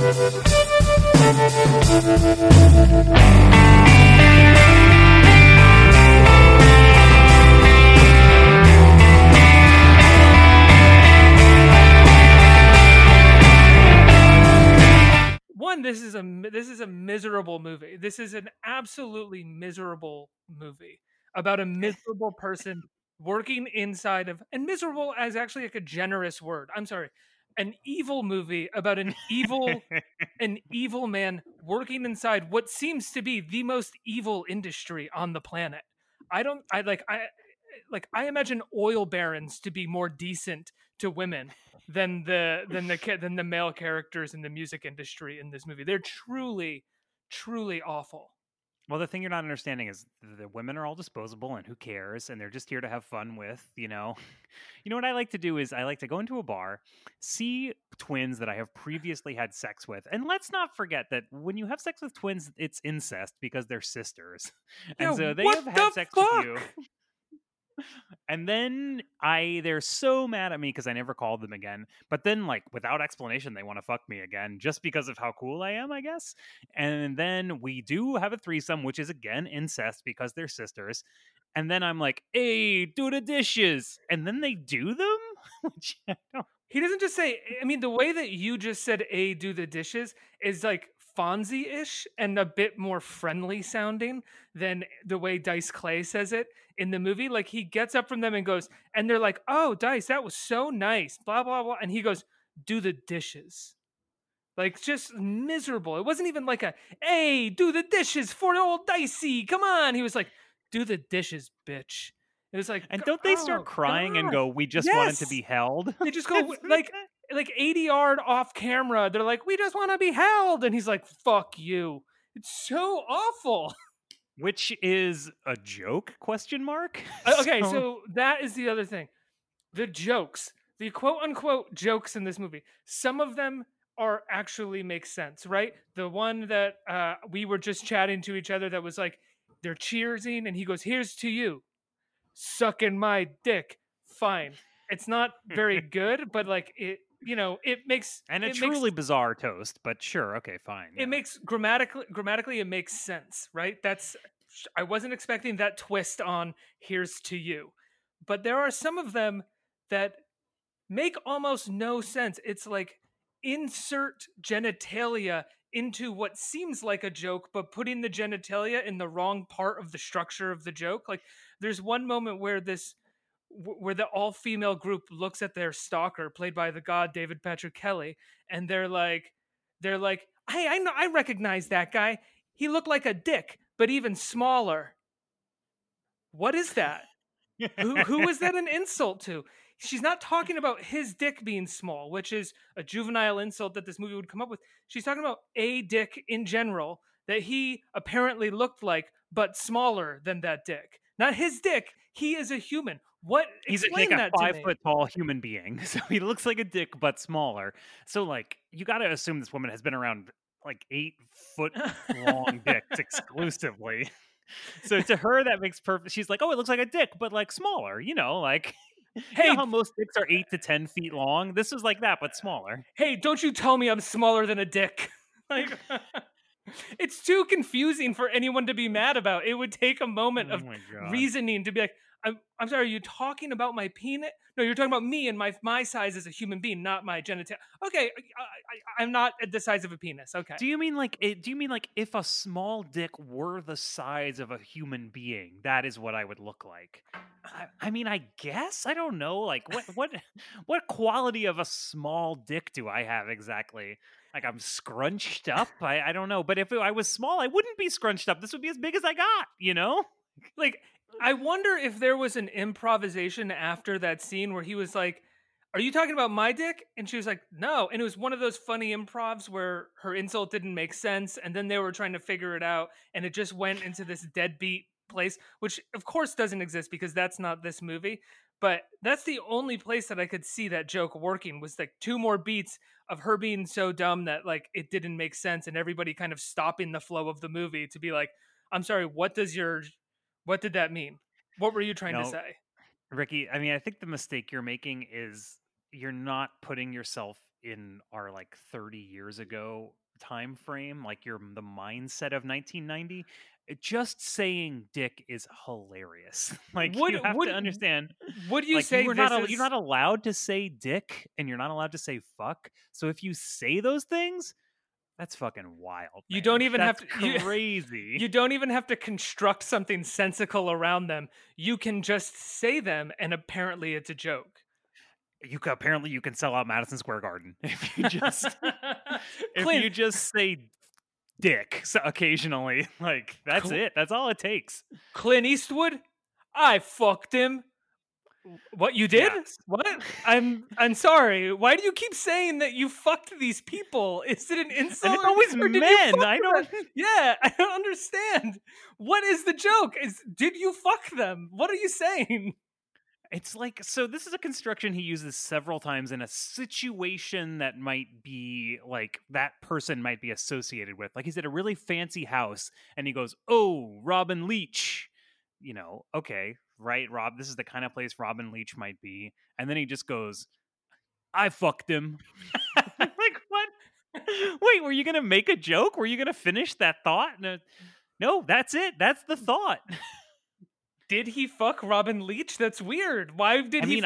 This is a miserable movie. This is an absolutely miserable movie about a miserable person working inside of, and miserable as actually like a generous word. I'm sorry. An evil movie about an evil, an evil man working inside what seems to be the most evil industry on the planet. I imagine oil barons to be more decent to women than the male characters in the music industry in this movie. They're truly, truly awful. Well, the thing you're not understanding is the women are all disposable and who cares? And they're just here to have fun with, you know what I like to do is I like to go into a bar, see twins that I have previously had sex with. And let's not forget that when you have sex with twins, it's incest because they're sisters. Yeah, and so they have had sex with you. And then they're so mad at me because I never called them again. But then, like, without explanation, they want to fuck me again just because of how cool I am, I guess. And then we do have a threesome, which is, again, incest because they're sisters. And then I'm like, hey, do the dishes. And then they do them? Which I don't... He doesn't just say, I mean, the way that you just said, hey, do the dishes is like Fonzie-ish and a bit more friendly sounding than the way Dice Clay says it in the movie. Like, he gets up from them and goes, and they're like, oh, Dice, that was so nice, blah, blah, blah. And he goes, do the dishes. Like, just miserable. It wasn't even like a, hey, do the dishes for old Dicey. Come on. He was like, do the dishes, bitch. It was like, and don't they start crying God. And go, we just wanted to be held? They just go like 80 yard off camera. They're like, we just want to be held. And he's like, fuck you. It's so awful. Which is a joke, question mark? Okay, so that is the other thing. The jokes, the quote unquote jokes in this movie. Some of them are actually make sense, right? The one that we were just chatting to each other that was like, they're cheersing. And he goes, here's to you. Sucking my dick. Fine. It's not very good, but like it, it makes, and it's truly bizarre toast, but sure. Okay, fine. Yeah. It makes grammatically, it makes sense, right? I wasn't expecting that twist on here's to you, but there are some of them that make almost no sense. It's like insert genitalia into what seems like a joke, but putting the genitalia in the wrong part of the structure of the joke. Like, there's one moment where the all-female group looks at their stalker, played by the god David Patrick Kelly, and they're like, hey, I know, I recognize that guy. He looked like a dick, but even smaller. What is that? Who is that an insult to? She's not talking about his dick being small, which is a juvenile insult that this movie would come up with. She's talking about a dick in general that he apparently looked like, but smaller than that dick. Not his dick. He is a human. What? He's like a 5 foot tall human being. So he looks like a dick, but smaller. So like, you got to assume this woman has been around like 8 foot long dicks exclusively. So to her, that makes perfect. She's like, oh, it looks like a dick, but like smaller, like... Hey, you know how most dicks are 8 to 10 feet long? This is like that, but smaller. Hey, don't you tell me I'm smaller than a dick. Like, it's too confusing for anyone to be mad about. It would take a moment of reasoning to be like, I'm sorry, are you talking about my penis? No, you're talking about me and my size as a human being, not my genital. Okay, I'm not at the size of a penis. Okay. Do you mean like if a small dick were the size of a human being, that is what I would look like? I mean, I guess I don't know. Like, what quality of a small dick do I have exactly? Like, I'm scrunched up. I don't know. But if I was small, I wouldn't be scrunched up. This would be as big as I got. Like. I wonder if there was an improvisation after that scene where he was like, are you talking about my dick? And she was like, no. And it was one of those funny improvs where her insult didn't make sense. And then they were trying to figure it out. And it just went into this deadbeat place, which of course doesn't exist because that's not this movie. But that's the only place that I could see that joke working, was like two more beats of her being so dumb that like it didn't make sense. And everybody kind of stopping the flow of the movie to be like, I'm sorry, what did that mean? What were you trying to say? Ricky, I mean, I think the mistake you're making is you're not putting yourself in our like 30 years ago time frame, like you're the mindset of 1990, just saying dick is hilarious. Like what, you have to understand. What do you like, say? You're not allowed to say dick and you're not allowed to say fuck. So if you say those things, that's fucking wild. Man. You don't even that's have to crazy. You don't even have to construct something sensical around them. You can just say them, and apparently it's a joke. You can sell out Madison Square Garden if you just if you just say dick occasionally. Like that's it. That's all it takes. Clint Eastwood, I fucked him. What you did? Yes. What? I'm sorry. Why do you keep saying that you fucked these people? Is it an insult? And it's always men. I don't understand. What is the joke? Did you fuck them? What are you saying? It's like, so this is a construction he uses several times in a situation that might be like that person might be associated with. Like he's at a really fancy house and he goes, "Oh, Robin Leach." You know, okay, right, Rob, this is the kind of place Robin Leach might be. And then he just goes, "I fucked him." Like, what? Wait, were you going to make a joke? Were you going to finish that thought? No, that's it. That's the thought. Did he fuck Robin Leach? That's weird. Why did he...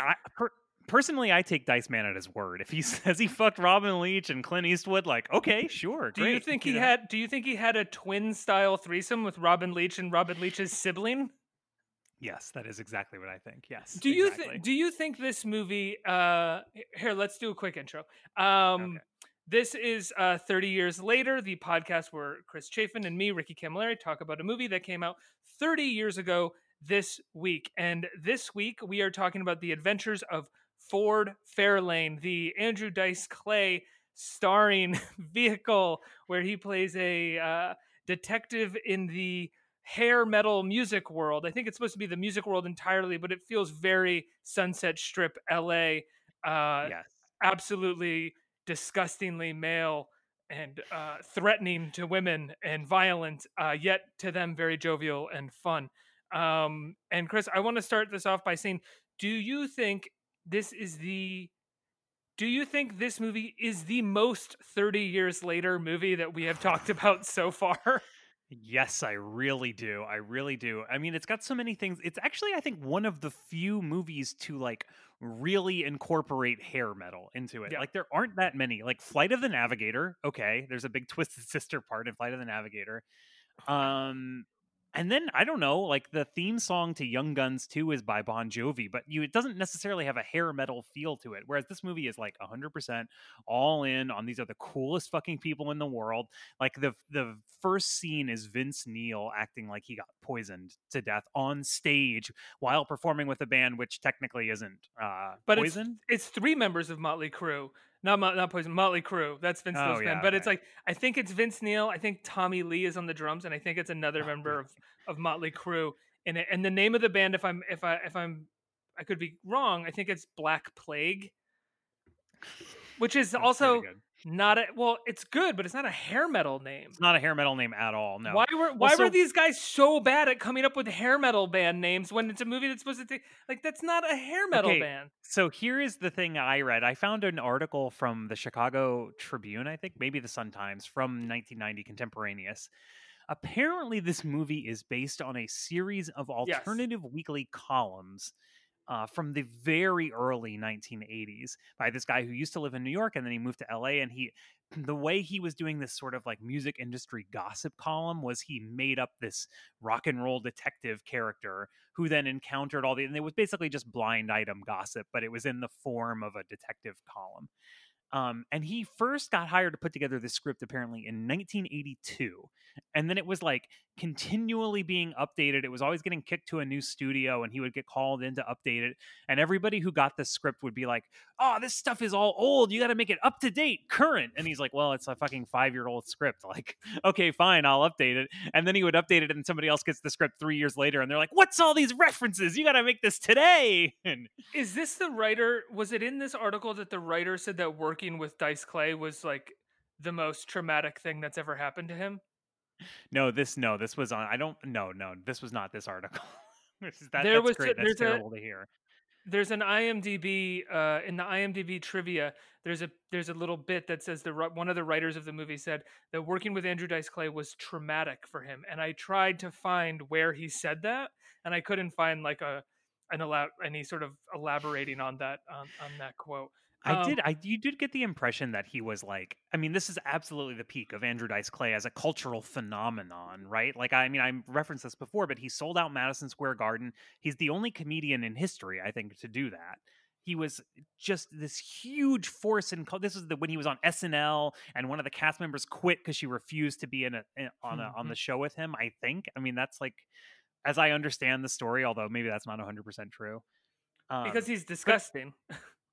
Personally, I take Dice Man at his word. If he says he fucked Robin Leach and Clint Eastwood, like, okay, sure, great. Do you think he had a twin-style threesome with Robin Leach and Robin Leach's sibling? Yes, that is exactly what I think. Yes. Do you think this movie? Here, let's do a quick intro. Okay. This is 30 years later, the podcast where Chris Chafin and me, Ricky Camilleri, talk about a movie that came out 30 years ago this week. And this week we are talking about the adventures of Ford Fairlane, the Andrew Dice Clay starring vehicle, where he plays a detective in the hair metal music world. I think it's supposed to be the music world entirely, but it feels very Sunset Strip, LA. Yes. Absolutely disgustingly male and threatening to women and violent, yet to them very jovial and fun. And Chris, I want to start this off by saying, do you think this movie is the most 30 years later movie that we have talked about so far? Yes, I really do. I really do. I mean, it's got so many things. It's actually, I think, one of the few movies to like really incorporate hair metal into it. Yeah. Like there aren't that many. Like Flight of the Navigator. Okay, there's a big Twisted Sister part in Flight of the Navigator. And then, I don't know, like the theme song to Young Guns 2 is by Bon Jovi, but it doesn't necessarily have a hair metal feel to it. Whereas this movie is like 100% all in on these are the coolest fucking people in the world. Like the first scene is Vince Neil acting like he got poisoned to death on stage while performing with a band, which technically isn't but poison. It's three members of Motley Crue. Not Poison, Motley Crue. That's Vince Neil's band. But okay. It's like, I think it's Vince Neil. I think Tommy Lee is on the drums, and I think it's another member of Motley Crue in it. And the name of the band, I could be wrong, I think it's Black Plague, which is also not a, well, it's good, but it's not a hair metal name. It's not a hair metal name at all. No. Why were these guys so bad at coming up with hair metal band names when it's a movie that's supposed to take, like, that's not a hair metal band. So here is the thing I read. I found an article from the Chicago Tribune, I think, maybe the Sun Times, from 1990 contemporaneous. Apparently this movie is based on a series of alternative weekly columns from the very early 1980s by this guy who used to live in New York, and then he moved to LA, and the way he was doing this sort of like music industry gossip column was he made up this rock and roll detective character who then encountered and it was basically just blind item gossip, but it was in the form of a detective column. And he first got hired to put together this script apparently in 1982. And then it was like continually being updated. It was always getting kicked to a new studio and he would get called in to update it. And everybody who got the script would be like, "Oh, this stuff is all old. You got to make it up to date, current." And he's like, "Well, it's a fucking 5-year-old script. Like, okay, fine, I'll update it." And then he would update it and somebody else gets the script 3 years later. And they're like, "What's all these references? You got to make this today." And is this the writer? Was it in this article that the writer said that working with Dice Clay was like the most traumatic thing that's ever happened to him? This was not this article. That's great. That's terrible to hear. There's an IMDb in the IMDb trivia. There's a little bit that says one of the writers of the movie said that working with Andrew Dice Clay was traumatic for him. And I tried to find where he said that, and I couldn't find like any sort of elaborating on that on that quote. You did get the impression that he was like, I mean, this is absolutely the peak of Andrew Dice Clay as a cultural phenomenon, right? Like, I mean, I referenced this before, but he sold out Madison Square Garden. He's the only comedian in history, I think, to do that. He was just this huge force in this is when he was on SNL and one of the cast members quit because she refused to be on the show with him, I think. I mean, that's like, as I understand the story, although maybe that's not 100% true. Because he's disgusting.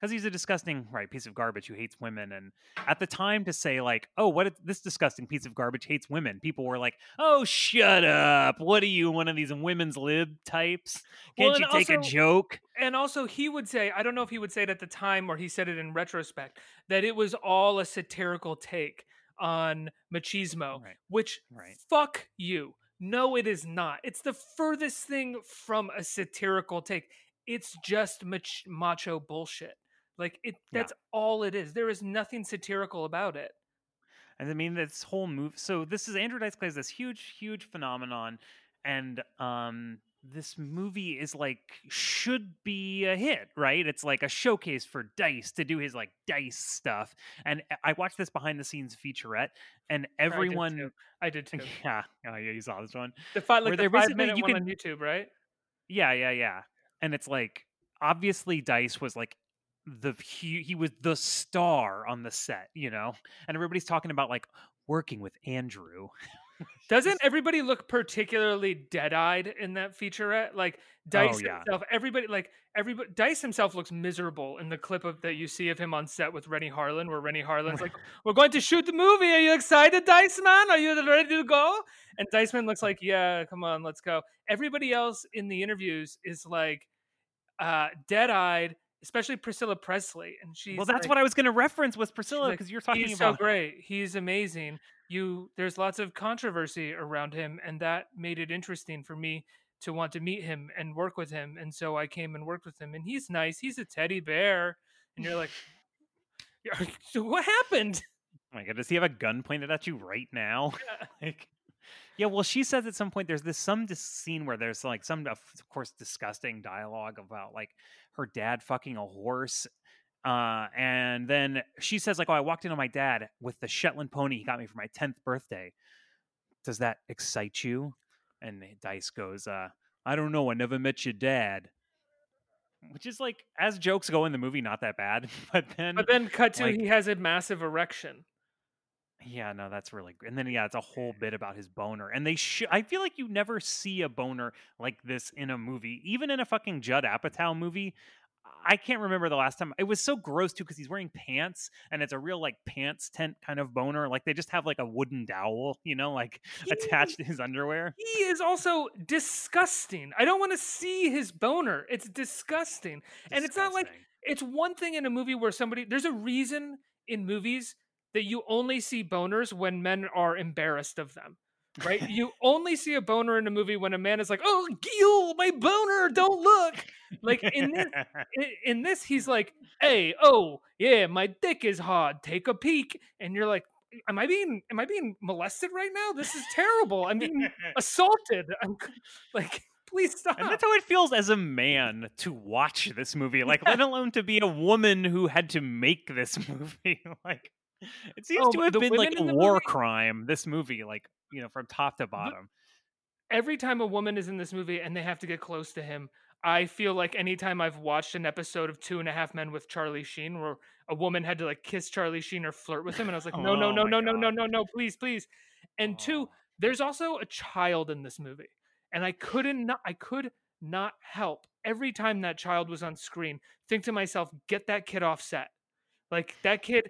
Because he's a disgusting piece of garbage who hates women. And at the time to say like, oh, what if this disgusting piece of garbage hates women? People were like, oh, shut up. What are you, one of these women's lib types? Can't you take a joke? And also he would say, I don't know if he would say it at the time or he said it in retrospect, that it was all a satirical take on machismo, which fuck you. No, it is not. It's the furthest thing from a satirical take. It's just macho bullshit. All it is. There is nothing satirical about it. And I mean, this whole movie. So this is Andrew Dice Clay's this huge, huge phenomenon. And this movie is like, should be a hit, right? It's like a showcase for Dice to do his like Dice stuff. And I watched this behind the scenes featurette and everyone. I did too. Yeah. Oh, yeah. You saw this one. The 5-minute one on YouTube, right? Yeah. Yeah. Yeah. And it's like, obviously Dice was like, he was the star on the set, you know, and everybody's talking about like working with Andrew. Doesn't everybody look particularly dead-eyed in that featurette? Like Dice himself, everybody Dice himself looks miserable in the clip that you see of him on set with Renny Harlin, where Renny Harlin's like, "We're going to shoot the movie. Are you excited, Dice Man? Are you ready to go?" And Dice Man looks like, "Yeah, come on, let's go." Everybody else in the interviews is like dead-eyed. Especially Priscilla Presley, and she's that's what I was going to reference was Priscilla because you're talking about. He's so great, he's amazing. There's lots of controversy around him, and that made it interesting for me to want to meet him and work with him. And so I came and worked with him, and he's nice. He's a teddy bear, and you're like, what happened? Oh my God, does he have a gun pointed at you right now? Yeah. Yeah, well, she says at some point there's this scene where there's like some, of course, disgusting dialogue about like her dad fucking a horse. And then she says like, oh, I walked in on my dad with the Shetland pony he got me for my 10th birthday. Does that excite you? And Dice goes, I don't know. I never met your dad. Which is like, as jokes go in the movie, not that bad. But then cut to he has a massive erection. Yeah, no, that's really great. And then, yeah, it's a whole bit about his boner. And I feel like you never see a boner like this in a movie, even in a fucking Judd Apatow movie. I can't remember the last time. It was so gross, too, because he's wearing pants, and it's a real, like, pants tent kind of boner. Like, they just have, like, a wooden dowel, you know, like, attached to his underwear. He is also disgusting. I don't want to see his boner. It's disgusting. And it's not like, it's one thing in a movie where there's a reason in movies that you only see boners when men are embarrassed of them, right? You only see a boner in a movie when a man is like, oh, Gil, my boner, don't look. Like in this, he's like, hey, oh, yeah, my dick is hard, take a peek. And you're like, am I being molested right now? This is terrible. I'm being assaulted. I'm like... Please stop. And that's how it feels as a man to watch this movie, like let alone to be a woman who had to make this movie. Like it seems to have been like a war crime, this movie, like, you know, from top to bottom. Every time a woman is in this movie and they have to get close to him, I feel like anytime I've watched an episode of 2.5 Men with Charlie Sheen where a woman had to like kiss Charlie Sheen or flirt with him, and I was like, no, please. And two, there's also a child in this movie. And I could not help every time that child was on screen, think to myself, get that kid off set. Like that kid,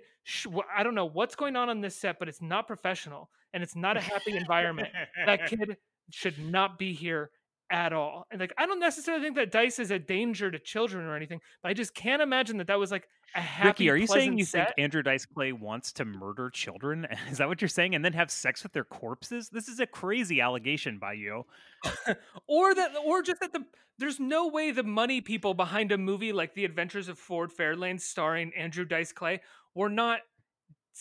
I don't know what's going on this set, but it's not professional and it's not a happy environment. That kid should not be here at all. And like, I don't necessarily think that Dice is a danger to children or anything, but I just can't imagine that that was like a happy, Ricky, are you saying you set. Think Andrew Dice Clay wants to murder children? Is that what you're saying? And then have sex with their corpses? This is a crazy allegation by you. or just that there's no way the money people behind a movie like The Adventures of Ford Fairlane starring Andrew Dice Clay were not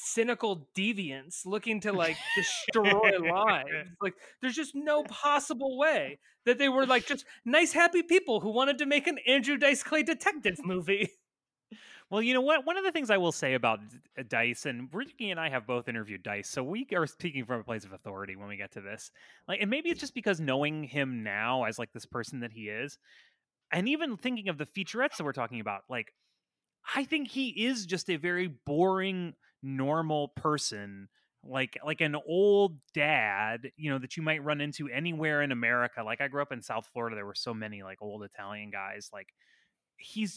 cynical deviants looking to like destroy lives. Like there's just no possible way that they were like just nice happy people who wanted to make an Andrew Dice Clay detective movie. Well, you know what, one of the things I will say about Dice, and Ricky and I have both interviewed Dice, so we are speaking from a place of authority when we get to this, like, and maybe it's just because knowing him now as like this person that he is, and even thinking of the featurettes that we're talking about, like I think he is just a very boring normal person, like an old dad, you know, that you might run into anywhere in America. Like I grew up in South Florida, there were so many like old Italian guys. Like he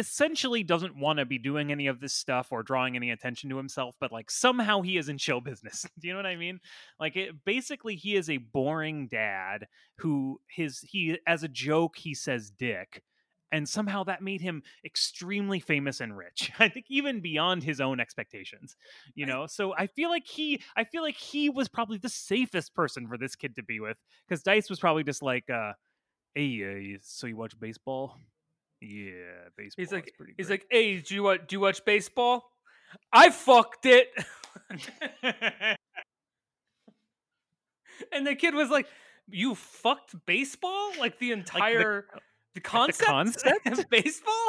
essentially doesn't want to be doing any of this stuff or drawing any attention to himself, but like somehow he is in show business. Do you know what I mean? Like it, basically he is a boring dad who he as a joke he says dick. And somehow that made him extremely famous and rich. I think even beyond his own expectations, you know? So I feel like he was probably the safest person for this kid to be with. Cause Dice was probably just like, hey, so you watch baseball? Yeah. Baseball. He's like, hey, do you watch baseball? I fucked it. And the kid was like, you fucked baseball? Like the entire... The concept of baseball?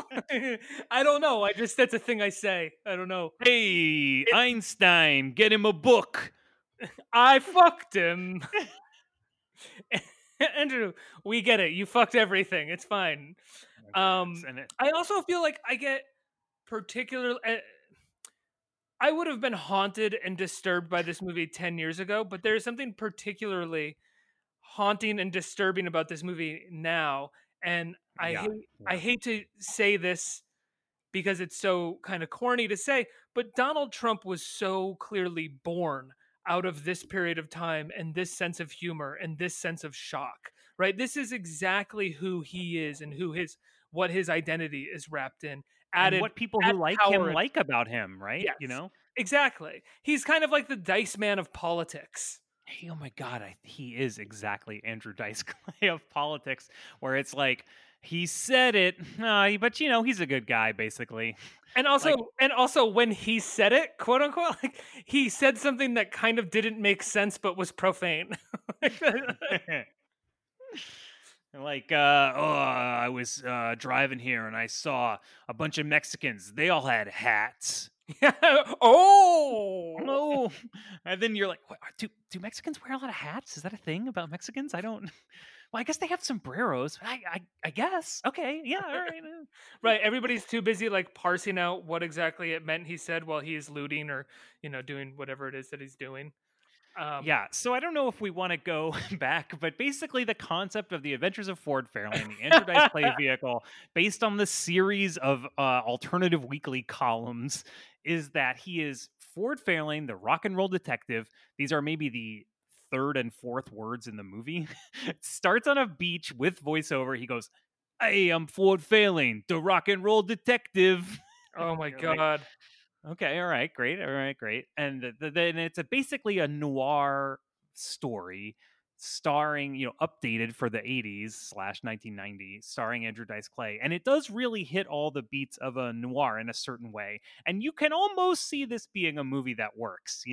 I don't know. That's a thing I say. I don't know. Hey, Einstein, get him a book. I fucked him. Andrew, we get it. You fucked everything. It's fine. I also feel like I get particularly... I would have been haunted and disturbed by this movie 10 years ago, but there's something particularly haunting and disturbing about this movie now. And I hate to say this because it's so kind of corny to say, but Donald Trump was so clearly born out of this period of time and this sense of humor and this sense of shock, right? This is exactly who he is and what his identity is wrapped in. And what people who like him like about him, right? Yes, you know? Exactly. He's kind of like the Dice Man of politics. Hey, oh my God, he is exactly Andrew Dice Clay of politics, where it's like, he said it, but you know, he's a good guy, basically. And also, when he said it, quote unquote, like he said something that kind of didn't make sense, but was profane. Like, I was driving here and I saw a bunch of Mexicans. They all had hats. Oh no! And then you're like, what, do Mexicans wear a lot of hats? Is that a thing about Mexicans? I don't. Well, I guess they have sombreros. I guess. Okay. Yeah. All right. Right. Everybody's too busy like parsing out what exactly it meant he said while he is looting or doing whatever it is that he's doing. So I don't know if we want to go back, but basically the concept of The Adventures of Ford Fairlane, the Andrew Dice Clay vehicle, based on the series of alternative weekly columns, is that he is Ford Fairlane, the rock and roll detective. These are maybe the third and fourth words in the movie. It starts on a beach with voiceover. He goes, "Hey, I'm Ford Fairlane, the rock and roll detective." Oh my God. Like, okay, all right, great, all right, great. And then it's basically a noir story starring, updated for the 80s/1990, starring Andrew Dice Clay. And it does really hit all the beats of a noir in a certain way. And you can almost see this being a movie that works,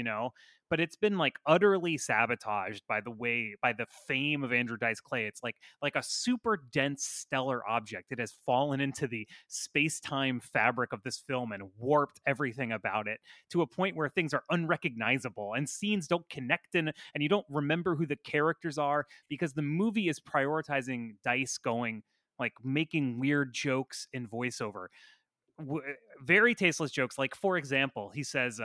but it's been like utterly sabotaged by the fame of Andrew Dice Clay. It's like a super dense stellar object. It has fallen into the space-time fabric of this film and warped everything about it to a point where things are unrecognizable and scenes don't connect and you don't remember who the characters are because the movie is prioritizing Dice going, like making weird jokes in voiceover. Very tasteless jokes. Like, for example, he says,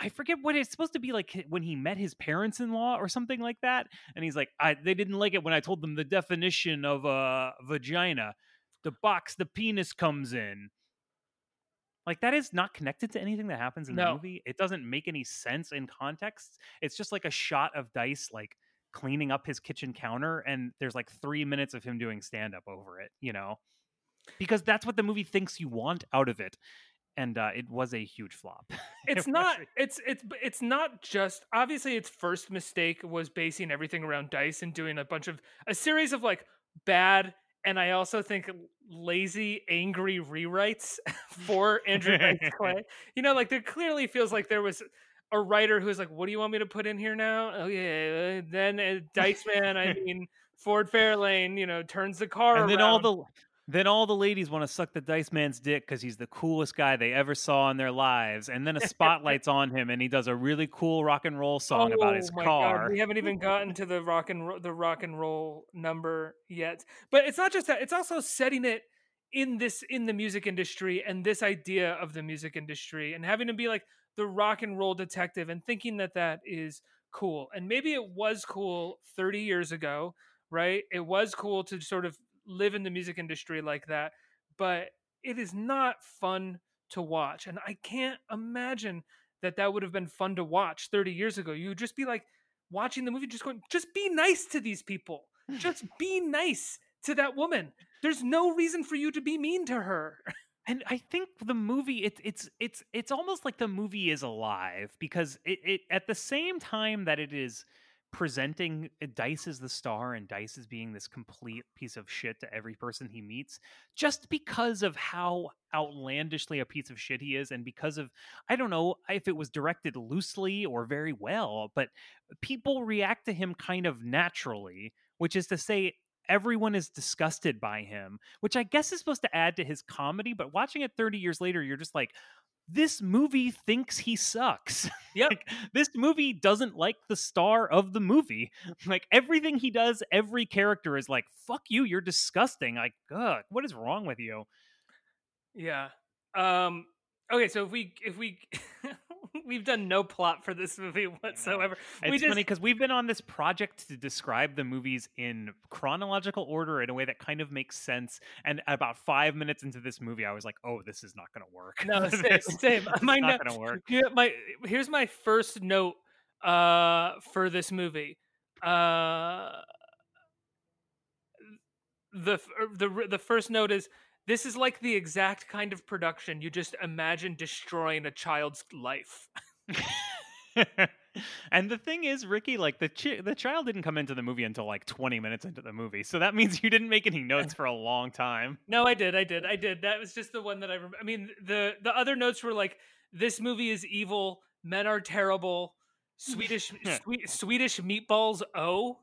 I forget what it's supposed to be like when he met his parents-in-law or something like that. And he's like, they didn't like it when I told them the definition of a vagina, the box the penis comes in. Like, that is not connected to anything that happens in the movie. It doesn't make any sense in context. It's just like a shot of Dice, like, cleaning up his kitchen counter, and there's like 3 minutes of him doing stand-up over it, you know, because that's what the movie thinks you want out of it. And it was a huge flop. It's not just obviously its first mistake was basing everything around dice and doing a series of like bad and I also think lazy, angry rewrites for Andrew Dice Clay. You know, like there clearly feels like there was a writer who was like, "What do you want me to put in here now?" Oh yeah, then Dice Man. I mean, Ford Fairlane. You know, turns the car and around. Then all the ladies want to suck the Dice Man's dick because he's the coolest guy they ever saw in their lives. And then a spotlight's on him, and he does a really cool rock and roll song about his car. God, we haven't even gotten to the rock and roll number yet. But it's not just that; it's also setting it in the music industry and this idea of the music industry, and having to be like the rock and roll detective, and thinking that that is cool. And maybe it was cool 30 years ago, right? It was cool to sort of live in the music industry like that, but it is not fun to watch. And I can't imagine that would have been fun to watch 30 years ago. You would just be like watching the movie, just going, just be nice to these people. Just be nice to that woman. There's no reason for you to be mean to her. And I think the movie, it's almost like the movie is alive because it at the same time that it is presenting Dice as the star and Dice as being this complete piece of shit to every person he meets, just because of how outlandishly a piece of shit he is, and because of, I don't know if it was directed loosely or very well, but people react to him kind of naturally, which is to say everyone is disgusted by him, which I guess is supposed to add to his comedy, but watching it 30 years later, you're just like, this movie thinks he sucks. Yep. Like, this movie doesn't like the star of the movie. Like everything he does, every character is like, fuck you, you're disgusting. Like, ugh, what is wrong with you? Yeah. Okay, so if we we've done no plot for this movie whatsoever. It's funny because we've been on this project to describe the movies in chronological order in a way that kind of makes sense. And about 5 minutes into this movie, I was like, "Oh, this is not going to work." No, same. It's not going to work. Here's my first note for this movie. The first note is, this is like the exact kind of production you just imagine destroying a child's life. And the thing is, Ricky, like the child didn't come into the movie until like 20 minutes into the movie. So that means you didn't make any notes for a long time. No, I did. That was just the one that I remember. I mean, the other notes were like, this movie is evil. Men are terrible. Swedish meatballs. Oh,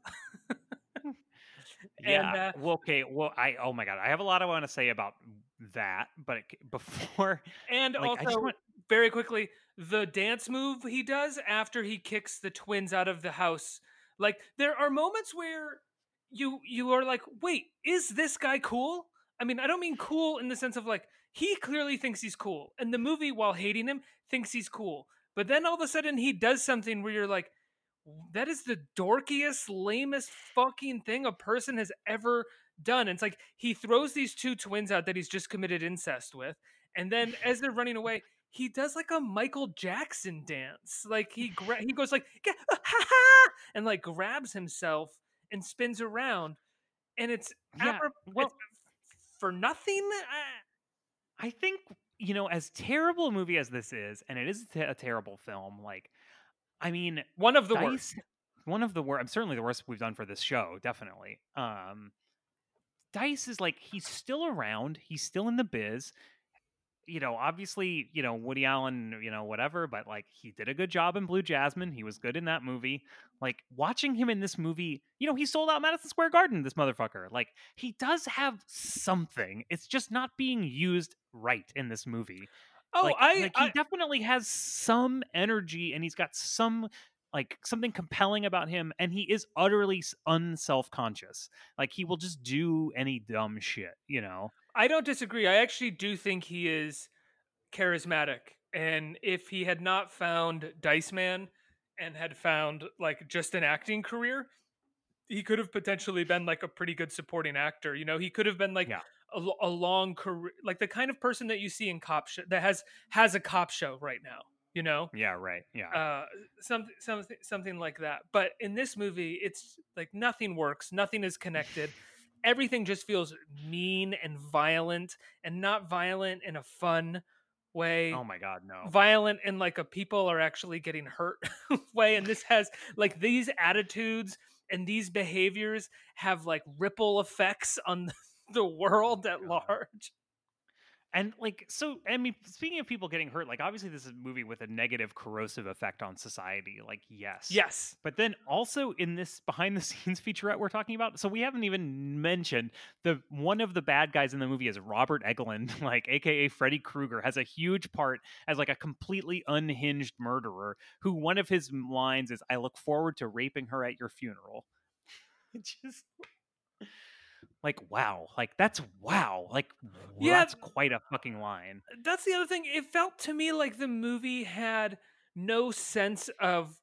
yeah. And, okay. Well, oh my God, I have a lot I want to say about that, but before and like, also very quickly, the dance move he does after he kicks the twins out of the house. Like there are moments where you are like, wait, is this guy cool? I mean, I don't mean cool in the sense of like he clearly thinks he's cool, and the movie, while hating him, thinks he's cool. But then all of a sudden, he does something where you're like, that is the dorkiest, lamest fucking thing a person has ever done. And it's like he throws these two twins out that he's just committed incest with. And then as they're running away, he does like a Michael Jackson dance. Like he goes like, ha ha, and like grabs himself and spins around. And it's, yeah, it's for nothing. I think, you know, as terrible a movie as this is, and it is a terrible film, like, I mean, one of the worst. One of the worst. Certainly the worst we've done for this show, definitely. Dice is like, he's still around. He's still in the biz. You know, obviously, you know, Woody Allen, you know, whatever. But like, he did a good job in Blue Jasmine. He was good in that movie. Like, watching him in this movie, you know, he sold out Madison Square Garden, this motherfucker. Like, he does have something. It's just not being used right in this movie. Oh, like, he definitely has some energy, and he's got some, like, something compelling about him, and he is utterly unself-conscious. Like, he will just do any dumb shit, you know? I don't disagree. I actually do think he is charismatic, and if he had not found Dice Man and had found, like, just an acting career, he could have potentially been, like, a pretty good supporting actor. You know, he could have been, like... Yeah. A long career, like the kind of person that you see in cop show that has a cop show right now, you know? Yeah, right. Yeah. Something like that. But in this movie, it's like nothing works. Nothing is connected. Everything just feels mean and violent, and not violent in a fun way. Oh my God, no. Violent in like a people are actually getting hurt way. And this has like these attitudes and these behaviors have like ripple effects on the world at large. And like, so, I mean, speaking of people getting hurt, like obviously this is a movie with a negative corrosive effect on society. Like, yes. Yes. But then also in this behind the scenes featurette we're talking about, so we haven't even mentioned the one of the bad guys in the movie is Robert Englund, like AKA Freddy Krueger, has a huge part as like a completely unhinged murderer who one of his lines is, "I look forward to raping her at your funeral." Just... like, wow. Like, that's wow. Like, yeah, that's quite a fucking line. That's the other thing. It felt to me like the movie had no sense of,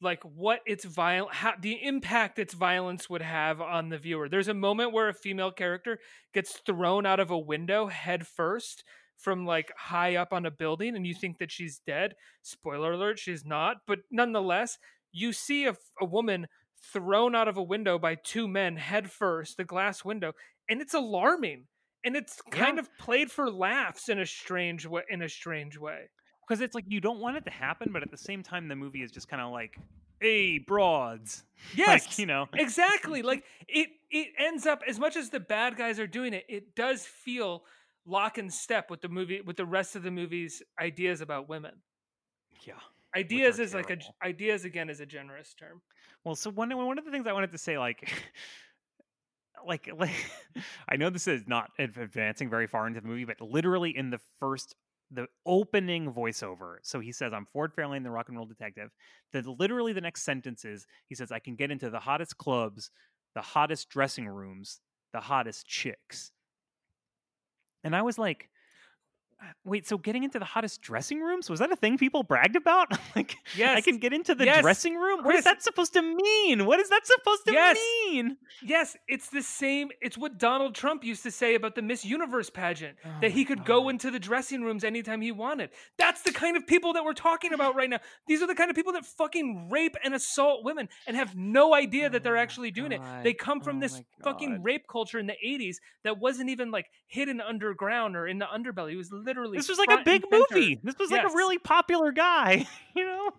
like, what its violence, the impact its violence would have on the viewer. There's a moment where a female character gets thrown out of a window head first from, like, high up on a building, and you think that she's dead. Spoiler alert, she's not. But nonetheless, you see a woman thrown out of a window by two men head first, the glass window, and it's alarming, and it's kind of played for laughs in a strange way. Because it's like you don't want it to happen, but at the same time, the movie is just kind of like, "Hey, broads!" Yes, like, you know, exactly. Like it ends up, as much as the bad guys are doing it, it does feel lock and step with the movie, with the rest of the movie's ideas about women. Yeah. Ideas is terrible. Like ideas again is a generous term. Well, so one of the things I wanted to say, like I know this is not advancing very far into the movie, but literally in the opening voiceover, so he says, "I'm Ford Fairlane, the rock and roll detective." Then literally the next sentence is, he says, "I can get into the hottest clubs, the hottest dressing rooms, the hottest chicks." And I was like, wait, so getting into the hottest dressing rooms? Was that a thing people bragged about? Like, yes. I can get into the dressing room? What is that supposed to mean? Mean? Yes, it's the same. It's what Donald Trump used to say about the Miss Universe pageant, that he could go into the dressing rooms anytime he wanted. That's the kind of people that we're talking about right now. These are the kind of people that fucking rape and assault women and have no idea that they're actually doing it. They come from this fucking rape culture in the 80s that wasn't even like hidden underground or in the underbelly. It was literally, this was like a big movie. This was like a really popular guy, you know?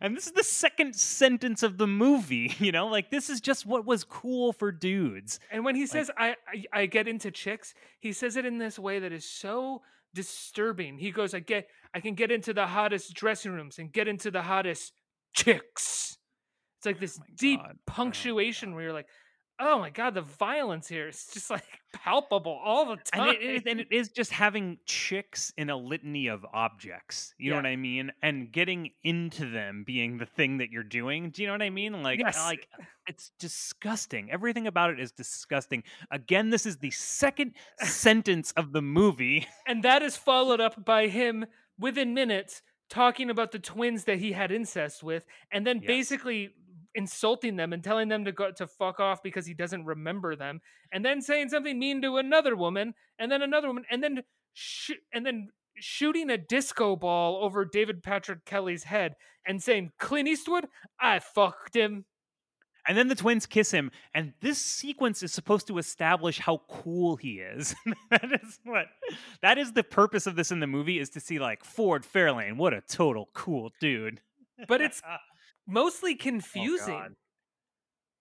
And this is the second sentence of the movie, you know? Like, this is just what was cool for dudes. And when he says, I get into chicks, he says it in this way that is so disturbing. He goes, I can get into the hottest dressing rooms and get into the hottest chicks. It's like this deep punctuation where you're like, oh my God, the violence here is just like palpable all the time. And it is just having chicks in a litany of objects. You know what I mean? And getting into them being the thing that you're doing. Do you know what I mean? Like, like, it's disgusting. Everything about it is disgusting. Again, this is the second sentence of the movie. And that is followed up by him within minutes talking about the twins that he had incest with, and then basically insulting them and telling them to go to fuck off because he doesn't remember them, and then saying something mean to another woman, and then shooting a disco ball over David Patrick Kelly's head and saying, "Clint Eastwood, I fucked him." And then the twins kiss him, and this sequence is supposed to establish how cool he is. That is the purpose of this in the movie, is to see like Ford Fairlane, what a total cool dude. But it's mostly confusing. Oh,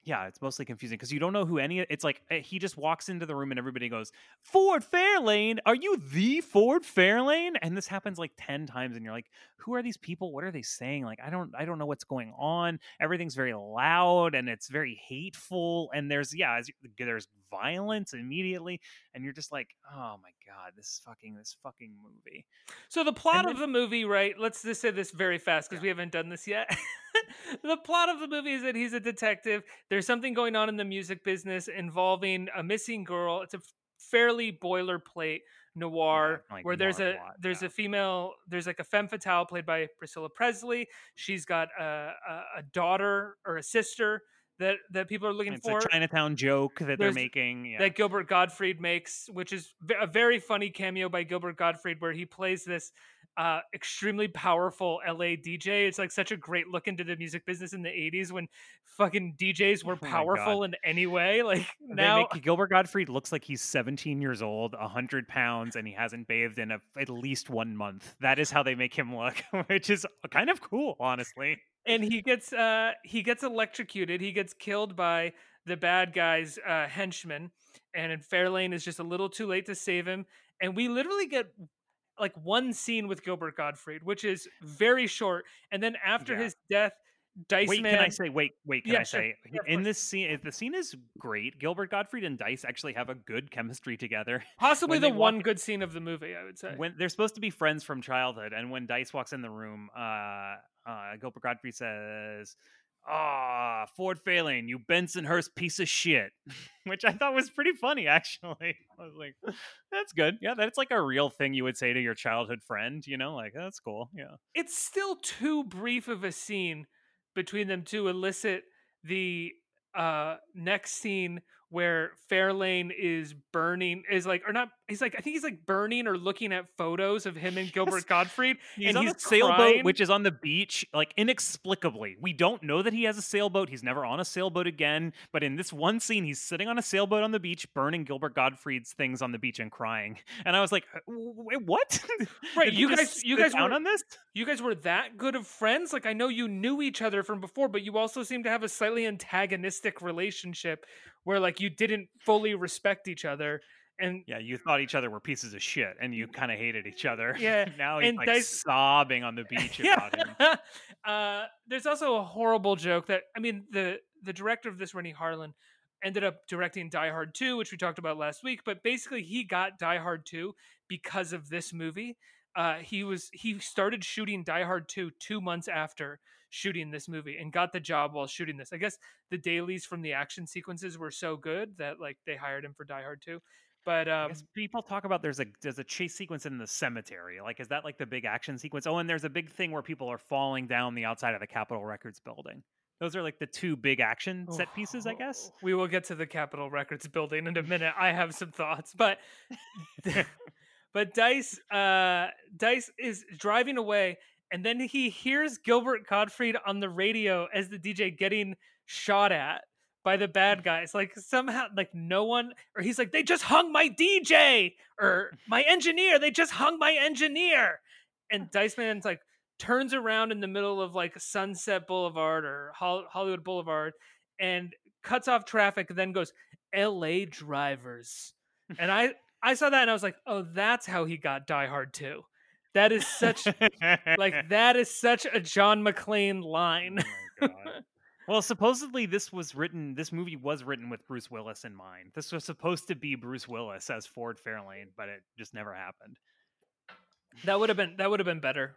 yeah, it's mostly confusing because you don't know who it's like he just walks into the room and everybody goes, "Ford Fairlane, are you the Ford Fairlane?" And this happens like 10 times, and you're like, who are these people? What are they saying? Like, I don't know what's going on. Everything's very loud and it's very hateful, and there's violence immediately, and you're just like, oh my God, this fucking movie. So the plot of the movie, right? Let's just say this very fast because we haven't done this yet. The plot of the movie is that he's a detective. There's something going on in the music business involving a missing girl. It's a fairly boilerplate noir, like where there's a female, there's like a femme fatale played by Priscilla Presley. She's got a daughter or a sister that people are looking for. It's a Chinatown joke that they're making. Yeah. That Gilbert Gottfried makes, which is a very funny cameo by Gilbert Gottfried, where he plays this extremely powerful LA DJ. It's like such a great look into the music business in the 80s when fucking DJs were powerful in any way. Like now Gilbert Gottfried looks like he's 17 years old, 100 pounds, and he hasn't bathed in at least 1 month. That is how they make him look, which is kind of cool, honestly. And he gets electrocuted. He gets killed by the bad guy's henchman, and Fairlane is just a little too late to save him. And we literally get like one scene with Gilbert Gottfried, which is very short. And then after his death, in this scene, the scene is great. Gilbert Gottfried and Dice actually have a good chemistry together. Possibly the one good scene of the movie, I would say. When they're supposed to be friends from childhood, and when Dice walks in the room, Gilbert Gottfried says, Ford Fairlane, you Bensonhurst piece of shit, which I thought was pretty funny, actually. I was like, that's good. Yeah, that's like a real thing you would say to your childhood friend, you know, like, that's cool. Yeah. It's still too brief of a scene between them to elicit the next scene where Fairlane is burning or looking at photos of him and Gilbert Gottfried. He's on a sailboat, which is on the beach, like inexplicably. We don't know that he has a sailboat. He's never on a sailboat again. But in this one scene, he's sitting on a sailboat on the beach, burning Gilbert Gottfried's things on the beach and crying. And I was like, wait, what? Right. you guys were on this? You guys were that good of friends? Like, I know you knew each other from before, but you also seem to have a slightly antagonistic relationship where like you didn't fully respect each other. And yeah, you thought each other were pieces of shit and you kind of hated each other. Yeah. Now he's like sobbing on the beach about him. There's also a horrible joke that, I mean, the director of this, Renny Harlin, ended up directing Die Hard 2, which we talked about last week, but basically he got Die Hard 2 because of this movie. He started shooting Die Hard 2 2 months after shooting this movie and got the job while shooting this. I guess the dailies from the action sequences were so good that like they hired him for Die Hard 2. But people talk about there's a chase sequence in the cemetery. Like, is that like the big action sequence? Oh, and there's a big thing where people are falling down the outside of the Capitol Records building. Those are like the two big action set pieces, I guess. We will get to the Capitol Records building in a minute. I have some thoughts, but but Dice is driving away, and then he hears Gilbert Gottfried on the radio as the DJ getting shot at by the bad guys. Like somehow, like no one, or he's like, they just hung my DJ or my engineer. They just hung my engineer. And Dice Man's like turns around in the middle of like Sunset Boulevard or Hollywood Boulevard and cuts off traffic, and then goes, LA drivers. And I saw that and I was like, oh, that's how he got Die Hard 2. That is such a John McClane line. Oh my God. Well, supposedly this movie was written with Bruce Willis in mind. This was supposed to be Bruce Willis as Ford Fairlane, but it just never happened. That would have been better.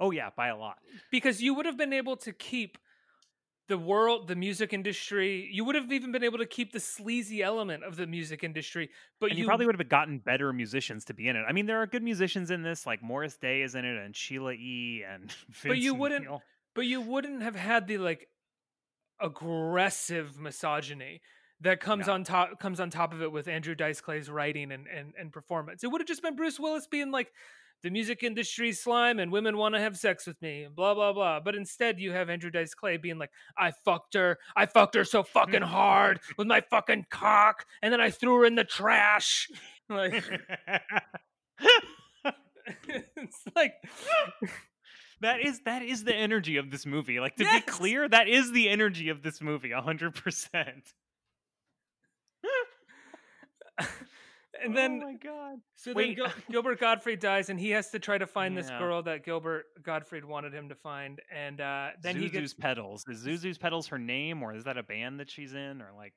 Oh yeah, by a lot. Because you would have been able to keep the music industry, you would have even been able to keep the sleazy element of the music industry, but you probably would have gotten better musicians to be in it. I mean, there are good musicians in this, like Morris Day is in it, and Sheila E. and Vince Neil. But you wouldn't have had the like aggressive misogyny that comes on top of it with Andrew Dice Clay's writing and performance. It would have just been Bruce Willis being like, the music industry slime and women want to have sex with me and blah, blah, blah. But instead you have Andrew Dice Clay being like, I fucked her so fucking hard with my fucking cock. And then I threw her in the trash. Like, it's like, that is the energy of this movie. Like, to be clear, that is the energy of this movie. 100%. And then, oh my God. So then Gilbert Gottfried dies, and he has to try to find this girl that Gilbert Gottfried wanted him to find. And then Zuzu's Petals. Is Zuzu's Petals her name, or is that a band that she's in, or like?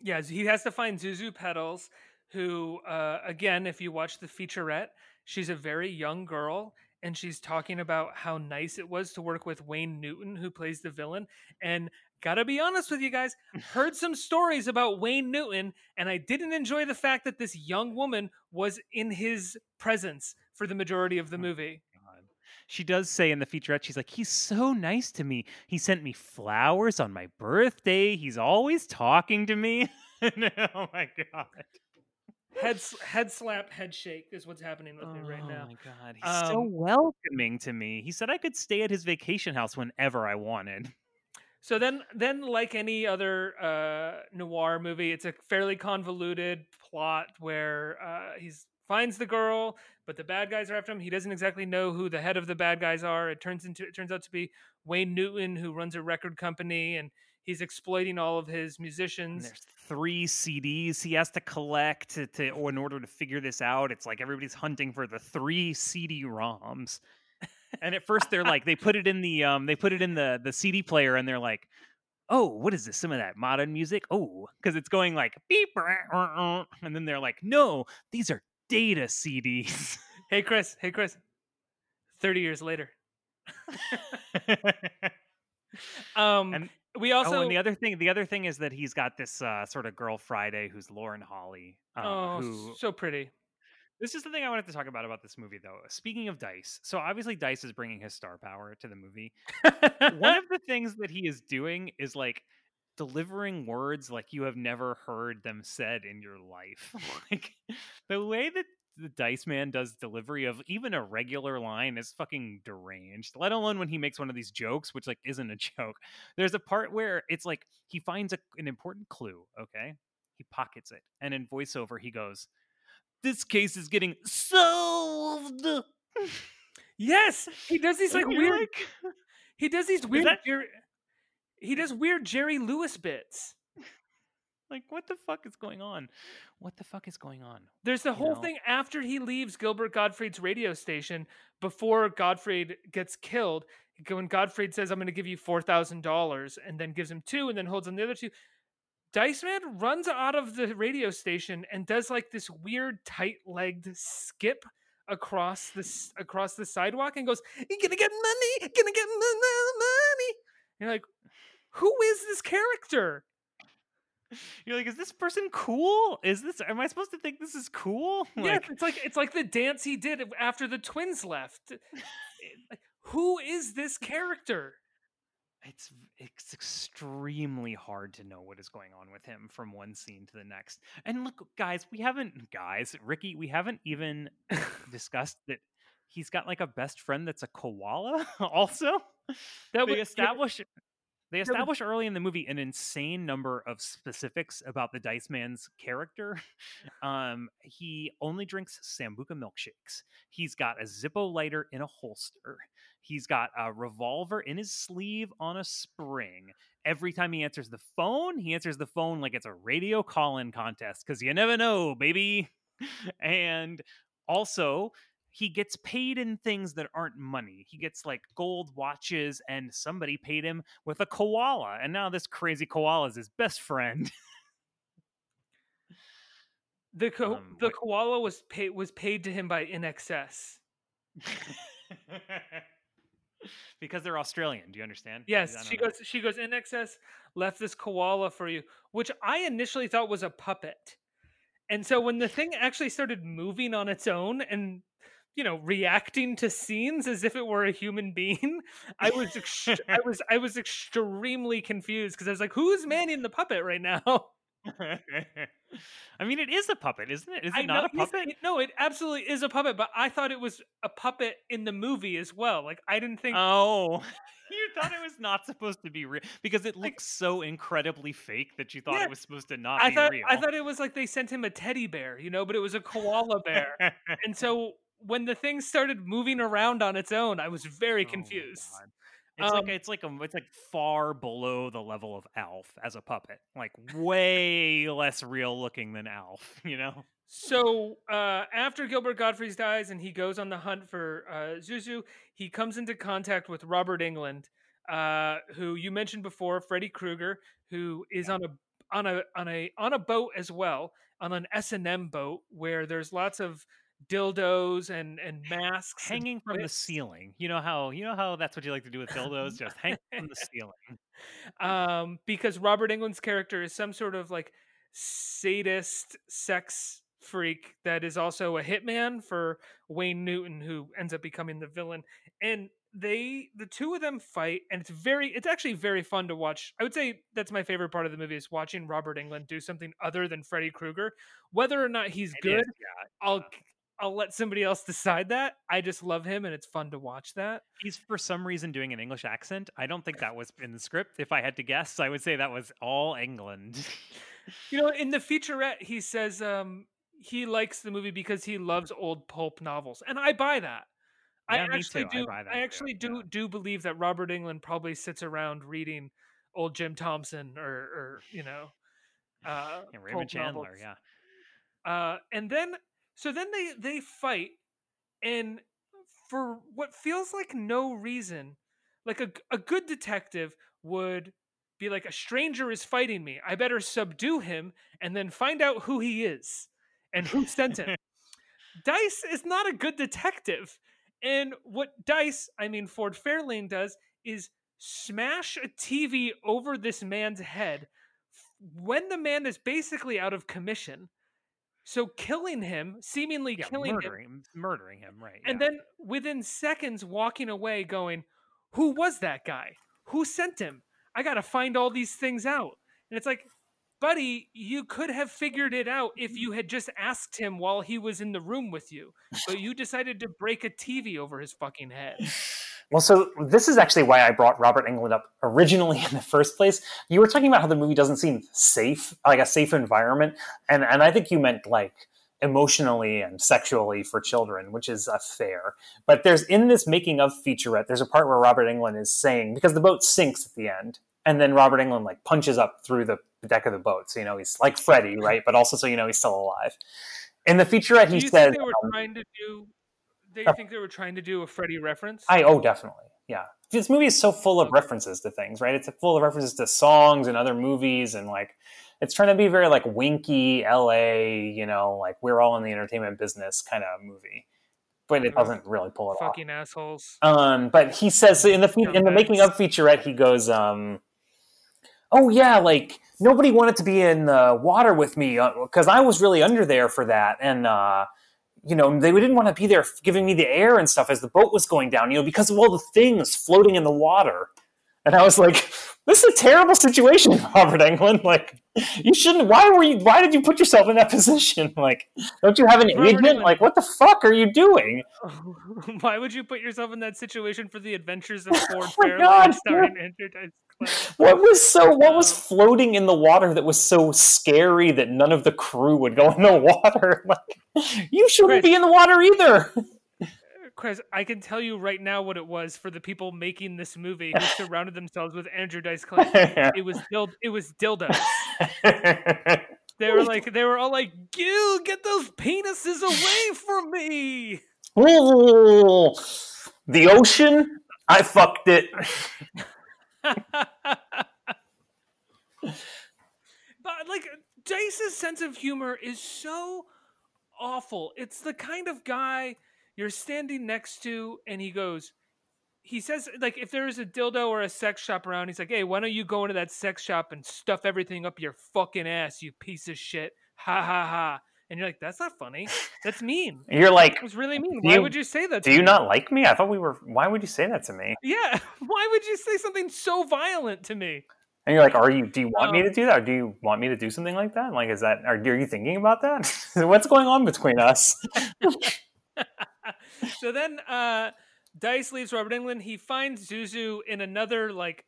Yeah, he has to find Zuzu Petals, who, again, if you watch the featurette, she's a very young girl, and she's talking about how nice it was to work with Wayne Newton, who plays the villain, and. Gotta be honest with you guys, heard some stories about Wayne Newton, and I didn't enjoy the fact that this young woman was in his presence for the majority of the movie. God. She does say in the featurette, she's like, he's so nice to me. He sent me flowers on my birthday. He's always talking to me. Oh my God. Head slap, head shake is what's happening with me right now. Oh my god, he's so welcoming to me. He said I could stay at his vacation house whenever I wanted. So then like any other noir movie, it's a fairly convoluted plot where he finds the girl, but the bad guys are after him. He doesn't exactly know who the head of the bad guys are. It turns out to be Wayne Newton, who runs a record company, and he's exploiting all of his musicians. And there's 3 CDs he has to collect to in order to figure this out. It's like everybody's hunting for the 3 CD ROMs. And at first they're like, they put it in the CD player, and they're like, oh, what is this? Some of that modern music? Oh, because it's going like beep, and then they're like, no, these are data CDs. Hey Chris. 30 years later. And the other thing. The other thing is that he's got this sort of girl Friday, who's Lauren Holly. So pretty. This is the thing I wanted to talk about this movie, though. Speaking of Dice, so obviously Dice is bringing his star power to the movie. One of the things that he is doing is like delivering words like you have never heard them said in your life. Like the way that the Dice Man does delivery of even a regular line is fucking deranged, let alone when he makes one of these jokes, which like isn't a joke. There's a part where it's like he finds an important clue, okay? He pockets it, and in voiceover he goes, "This case is getting solved." Yes, he does these like weird like... he does these weird he does weird Jerry Lewis bits. Like, what the fuck is going on? There's the whole thing after he leaves Gilbert Gottfried's radio station, before Gottfried gets killed, when Gottfried says, "I'm going to give you $4,000 and then gives him 2 and then holds on the other 2. Dice Man runs out of the radio station and does like this weird tight-legged skip across the sidewalk and goes, "You're going to get money, money. You're like, who is this character? You're like, is this person cool? Am I supposed to think this is cool? Like, yeah, it's like the dance he did after the twins left. Who is this character? It's extremely hard to know what is going on with him from one scene to the next. And look, Ricky, we haven't even discussed that he's got like a best friend that's a koala also. That we establish. They establish early in the movie an insane number of specifics about the Dice Man's character. He only drinks Sambuca milkshakes. He's got a Zippo lighter in a holster. He's got a revolver in his sleeve on a spring. Every time he answers the phone like it's a radio call-in contest, because you never know, baby. And also... he gets paid in things that aren't money. He gets like gold watches, and somebody paid him with a koala. And now this crazy koala is his best friend. The koala was paid to him by INXS. Because they're Australian. Do you understand? Yes. She goes, "INXS left this koala for you," which I initially thought was a puppet. And so when the thing actually started moving on its own and, you know, reacting to scenes as if it were a human being, I was extremely confused, because I was like, who's manning the puppet right now? I mean, it is a puppet, isn't it? Is it not a puppet? No, it absolutely is a puppet, but I thought it was a puppet in the movie as well. Like, I didn't think... Oh, you thought it was not supposed to be real, because it looks so incredibly fake that you thought it was supposed to be real. I thought it was like they sent him a teddy bear, you know, but it was a koala bear. And so... when the thing started moving around on its own, I was very confused. It's like far below the level of Alf as a puppet, like way less real looking than Alf, you know? So after Gilbert Gottfried dies and he goes on the hunt for Zuzu, he comes into contact with Robert Englund, who you mentioned before, Freddy Krueger, who is on a boat as well, on an S&M boat where there's lots of dildos and masks hanging from the ceiling. You know how that's what you like to do with dildos, just hang from the ceiling. Because Robert Englund's character is some sort of like sadist sex freak that is also a hitman for Wayne Newton, who ends up becoming the villain. And the two of them fight, and it's actually very fun to watch. I would say that's my favorite part of the movie, is watching Robert Englund do something other than Freddy Krueger. Whether or not he's good, I'll let somebody else decide that. I just love him, and it's fun to watch that. He's for some reason doing an English accent. I don't think that was in the script. If I had to guess, I would say that was all England. You know, in the featurette, he says he likes the movie because he loves old pulp novels, and I buy that. Yeah, I actually do. I actually do believe that Robert Englund probably sits around reading old Jim Thompson or you know, and Raymond Chandler novels. And then. So then they fight, and for what feels like no reason, like a good detective would be like, a stranger is fighting me, I better subdue him and then find out who he is and who sent him. Dice is not a good detective. And what Dice, I mean Ford Fairlane, does is smash a TV over this man's head when the man is basically out of commission. So killing him, murdering him, right? Yeah. And then within seconds, walking away, going, "Who was that guy? Who sent him? I gotta find all these things out." And it's like, buddy, you could have figured it out if you had just asked him while he was in the room with you. But you decided to break a TV over his fucking head. Well, so this is actually why I brought Robert Englund up originally in the first place. You were talking about how the movie doesn't seem safe, like a safe environment. And I think you meant like emotionally and sexually for children, which is fair. But there's, in this making of featurette, there's a part where Robert Englund is saying, because the boat sinks at the end, and then Robert Englund like punches up through the deck of the boat. So, you know, he's like Freddy, right? But also, so, you know, he's still alive. In the featurette, he says... Do you think they were trying to do a Freddy reference? Definitely. Yeah. This movie is so full of references to things, right? It's full of references to songs and other movies, and like it's trying to be very like winky LA, you know, like we're all in the entertainment business kind of movie. But it doesn't really pull it off. Fucking assholes. But he says in the making of featurette, he goes, "Oh yeah, like nobody wanted to be in the water with me because I was really under there for that, and you know, they didn't want to be there giving me the air and stuff as the boat was going down, you know, because of all the things floating in the water." And I was like, this is a terrible situation, Robert Englund. Like, you shouldn't, why did you put yourself in that position? Like, don't you have an agent? Like, what the fuck are you doing? Why would you put yourself in that situation for The Adventures of Ford Fairlane starring Andrew Dice Clay? What was floating in the water that was so scary that none of the crew would go in the water? Like, you shouldn't be in the water either. Chris, I can tell you right now what it was for the people making this movie who surrounded themselves with Andrew Dice Clay. It was dildos. They were all like, "Gil, get those penises away from me!" Ooh, the ocean, I fucked it. But like, Dice's sense of humor is so awful. It's the kind of guy you're standing next to, and he says, like, if there is a dildo or a sex shop around, he's like, "Hey, why don't you go into that sex shop and stuff everything up your fucking ass, you piece of shit. Ha ha ha." And you're like, that's not funny. That's mean. You're like, it was really mean. Why would you say that to me? Do you not like me? I thought we were, why would you say that to me? Yeah. Why would you say something so violent to me? And you're like, do you want me to do that? Or do you want me to do something like that? Like, are you thinking about that? What's going on between us? So then Dice leaves Robert Englund. He finds Zuzu in another, like,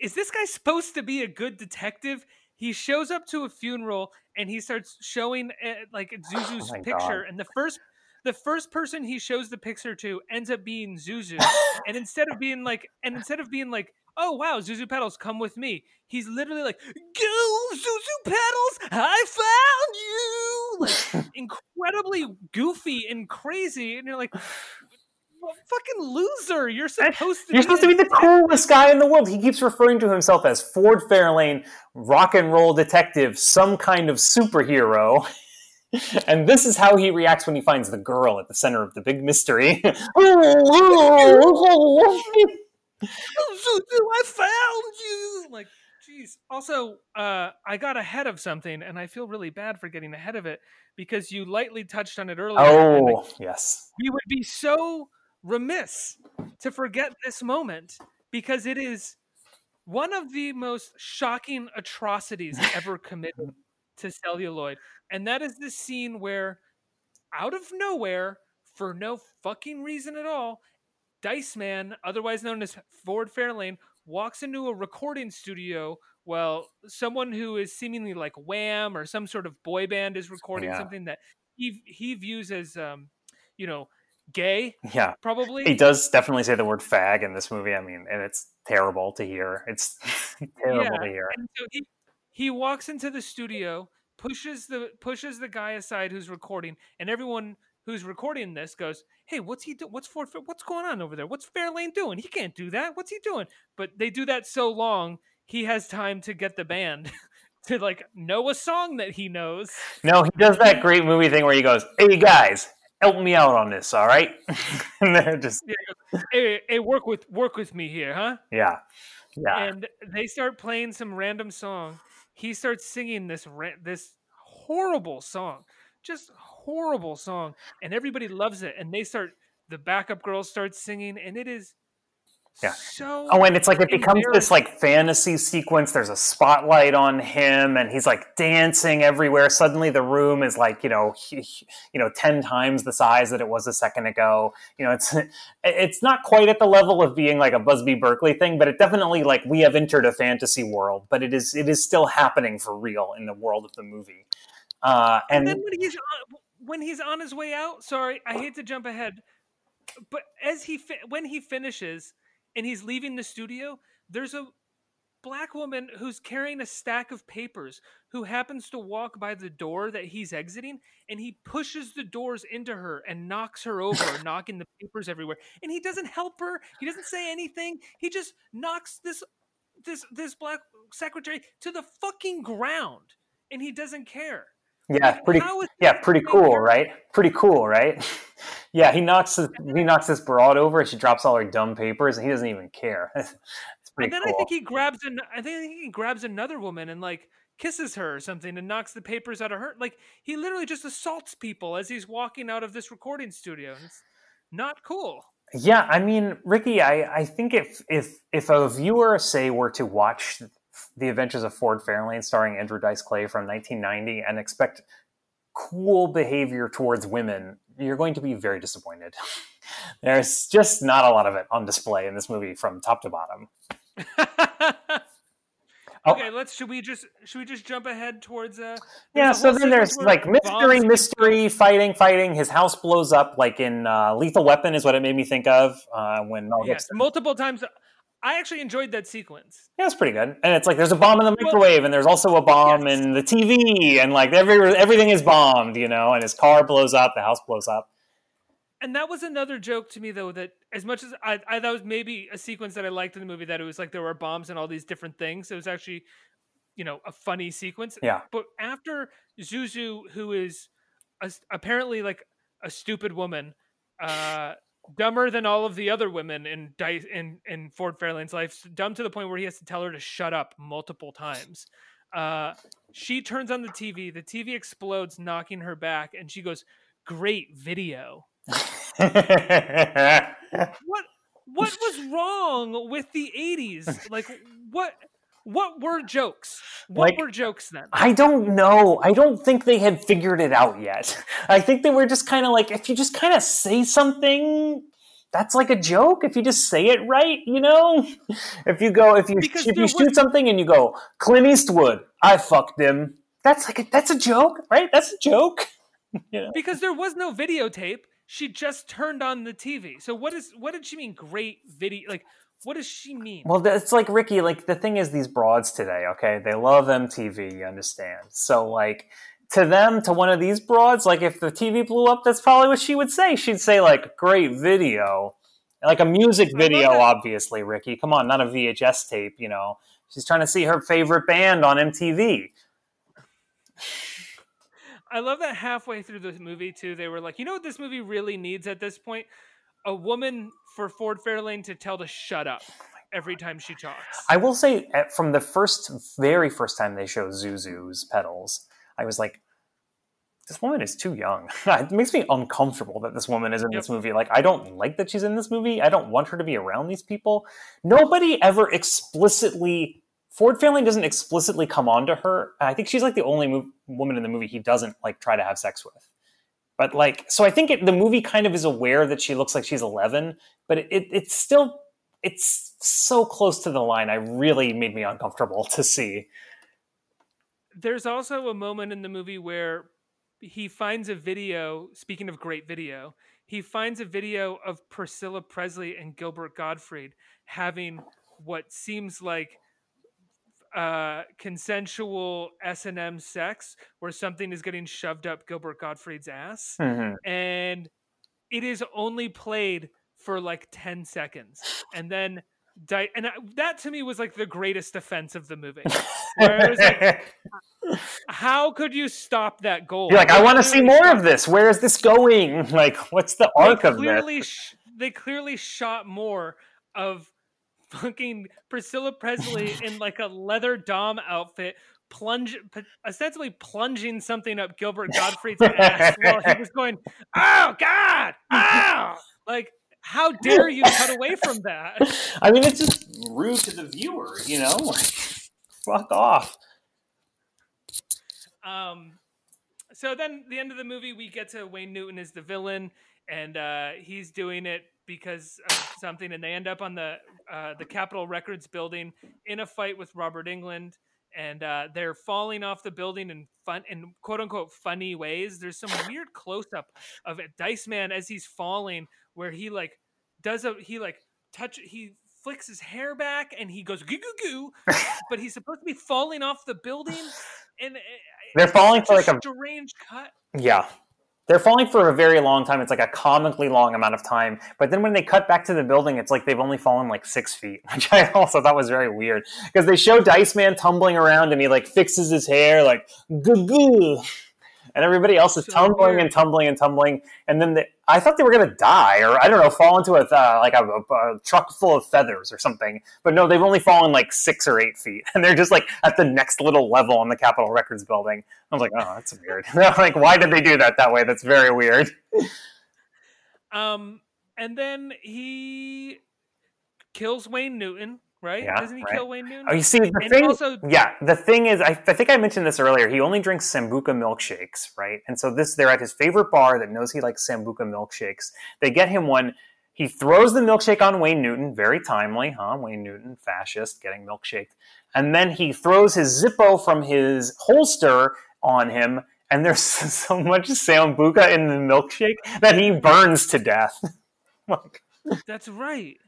is this guy supposed to be a good detective? He shows up to a funeral and he starts showing like Zuzu's picture. God. And the first person he shows the picture to ends up being Zuzu. And instead of being like, "Oh wow, Zuzu Petals, come with me," he's literally like, "Go, Zuzu Petals, I found you!" Like, incredibly goofy and crazy, and you're like, well, fucking loser! You're supposed to be the coolest guy in the world. He keeps referring to himself as Ford Fairlane, rock and roll detective, some kind of superhero. And this is how he reacts when he finds the girl at the center of the big mystery. "I found you!" Like, geez. Also, I got ahead of something, and I feel really bad for getting ahead of it because you lightly touched on it earlier. Oh, yes. We would be so remiss to forget this moment because it is one of the most shocking atrocities ever committed to celluloid. And that is the scene where, out of nowhere, for no fucking reason at all, Dice Man, otherwise known as Ford Fairlane, walks into a recording studio while someone who is seemingly like Wham or some sort of boy band is recording something that he views as, you know, gay. Yeah, probably. He does definitely say the word fag in this movie. I mean, and it's terrible to hear. It's terrible to hear. And so he walks into the studio, pushes the guy aside who's recording, and everyone who's recording this goes, "Hey, what's he do? What's going on over there? What's Fairlane doing? He can't do that. What's he doing?" But they do that so long, he has time to get the band to like know a song that he knows. No, he does that great movie thing where he goes, "Hey guys, help me out on this, all right?" And they're just hey, work with me here, huh? Yeah, yeah. And they start playing some random song. He starts singing this horrible song, just horrible song, and everybody loves it. And the backup girl starts singing, and it is. Yeah. So and it's like it becomes this like fantasy sequence. There's a spotlight on him, and he's like dancing everywhere. Suddenly, the room is like 10 times the size that it was a second ago. You know, it's not quite at the level of being like a Busby Berkeley thing, but it definitely like we have entered a fantasy world. But it is still happening for real in the world of the movie. And then when he's on his way out, sorry, I hate to jump ahead, but when he finishes. And he's leaving the studio, there's a black woman who's carrying a stack of papers who happens to walk by the door that he's exiting, and he pushes the doors into her and knocks her over, knocking the papers everywhere. And he doesn't help her. He doesn't say anything. He just knocks this black secretary to the fucking ground, and he doesn't care. Yeah, pretty cool, right? Yeah, he knocks this broad over. She drops all her dumb papers, and he doesn't even care. It's pretty cool. I think he grabs another woman and like kisses her or something, and knocks the papers out of her. Like he literally just assaults people as he's walking out of this recording studio. It's not cool. Yeah, I mean, Ricky, I think if a viewer were to watch The Adventures of Ford Fairlane starring Andrew Dice Clay from 1990 and expect cool behavior towards women, you're going to be very disappointed. There's just not a lot of it on display in this movie from top to bottom. Okay, should we just jump ahead towards so then there's like mystery, fighting. His house blows up like in Lethal Weapon is what it made me think of when Mel Gibson. Multiple times. I actually enjoyed that sequence. Yeah, it's pretty good. And it's like there's a bomb in the microwave, and there's also a bomb in the TV, and like everything is bombed, you know, and his car blows up, the house blows up. And that was another joke to me, though, that as much as I that was maybe a sequence that I liked in the movie, that it was like there were bombs and all these different things. It was actually, you know, a funny sequence. Yeah. But after Zuzu, who is apparently like a stupid woman, dumber than all of the other women in Ford Fairlane's life, dumb to the point where he has to tell her to shut up multiple times. She turns on the TV. The TV explodes, knocking her back, and she goes, "Great video." What was wrong with the 80s? Like what? What were jokes? What were jokes then? I don't know. I don't think they had figured it out yet. I think they were just kind of like, if you just kind of say something, that's like a joke. If you just say it right, you know? If you shoot something and you go, "Clint Eastwood, I fucked him," that's a joke, right? That's a joke. You know? Because there was no videotape. She just turned on the TV. So what did she mean? Great video, like. What does she mean? Well, it's like, Ricky, like the thing is these broads today, okay? They love MTV, you understand? So like to one of these broads, like if the TV blew up, that's probably what she would say. She'd say like, "Great video." Like a music video, obviously, Ricky. Come on, not a VHS tape, you know. She's trying to see her favorite band on MTV. I love that halfway through the movie too, they were like, you know what this movie really needs at this point? A woman for Ford Fairlane to tell to shut up every time she talks. I will say, from the very first time they show Zuzu's Petals, I was like, this woman is too young. It makes me uncomfortable that this woman is in this movie. Like, I don't like that she's in this movie. I don't want her to be around these people. Nobody ever explicitly... Ford Fairlane doesn't explicitly come on to her. I think she's, like, the only woman in the movie he doesn't, like, try to have sex with. But, like... So I think the movie kind of is aware that she looks like she's 11, but it's still... It's so close to the line. It really made me uncomfortable to see. There's also a moment in the movie where... he finds a video, speaking of great video, he finds a video of Priscilla Presley and Gilbert Gottfried having what seems like consensual S&M sex, where something is getting shoved up Gilbert Gottfried's ass. Mm-hmm. And it is only played for like 10 seconds. And then... that to me was like the greatest offense of the movie. Where I was like, how could you stop that goal? You're like, I want to see more of this. Where is this going? Like, what's the arc of this? They clearly shot more of fucking Priscilla Presley in like a leather dom outfit, essentially plunging something up Gilbert Gottfried's ass while he was going, "Oh God, oh!" Like, how dare you cut away from that? I mean, it's just rude to the viewer, you know? Like, fuck off. So then the end of the movie, we get to Wayne Newton as the villain, and he's doing it because of something, and they end up on the Capitol Records building in a fight with Robert Englund, and they're falling off the building in quote-unquote funny ways. There's some weird close-up of it. Dice Man, as he's falling... where he flicks his hair back and he goes goo goo goo, but he's supposed to be falling off the building, and they're falling for like a strange cut. Yeah, they're falling for a very long time. It's like a comically long amount of time, but then when they cut back to the building, it's like they've only fallen like 6 feet, which I also thought was very weird because they show Dice Man tumbling around and he like fixes his hair like goo goo. And everybody else is tumbling and tumbling and tumbling. And then I thought they were going to die or, I don't know, fall into a truck full of feathers or something. But no, they've only fallen like 6 or 8 feet. And they're just like at the next little level on the Capitol Records building. I was like, oh, that's weird. Like, why did they do that way? That's very weird. And then he kills Wayne Newton. Right? Yeah, doesn't he kill Wayne Newton? Oh, you see, the thing is, I think I mentioned this earlier. He only drinks Sambuca milkshakes, right? And so they're at his favorite bar that knows he likes Sambuca milkshakes. They get him one. He throws the milkshake on Wayne Newton. Very timely, huh? Wayne Newton, fascist, getting milkshaked. And then he throws his Zippo from his holster on him. And there's so much Sambuca in the milkshake that he burns to death. Like, that's right.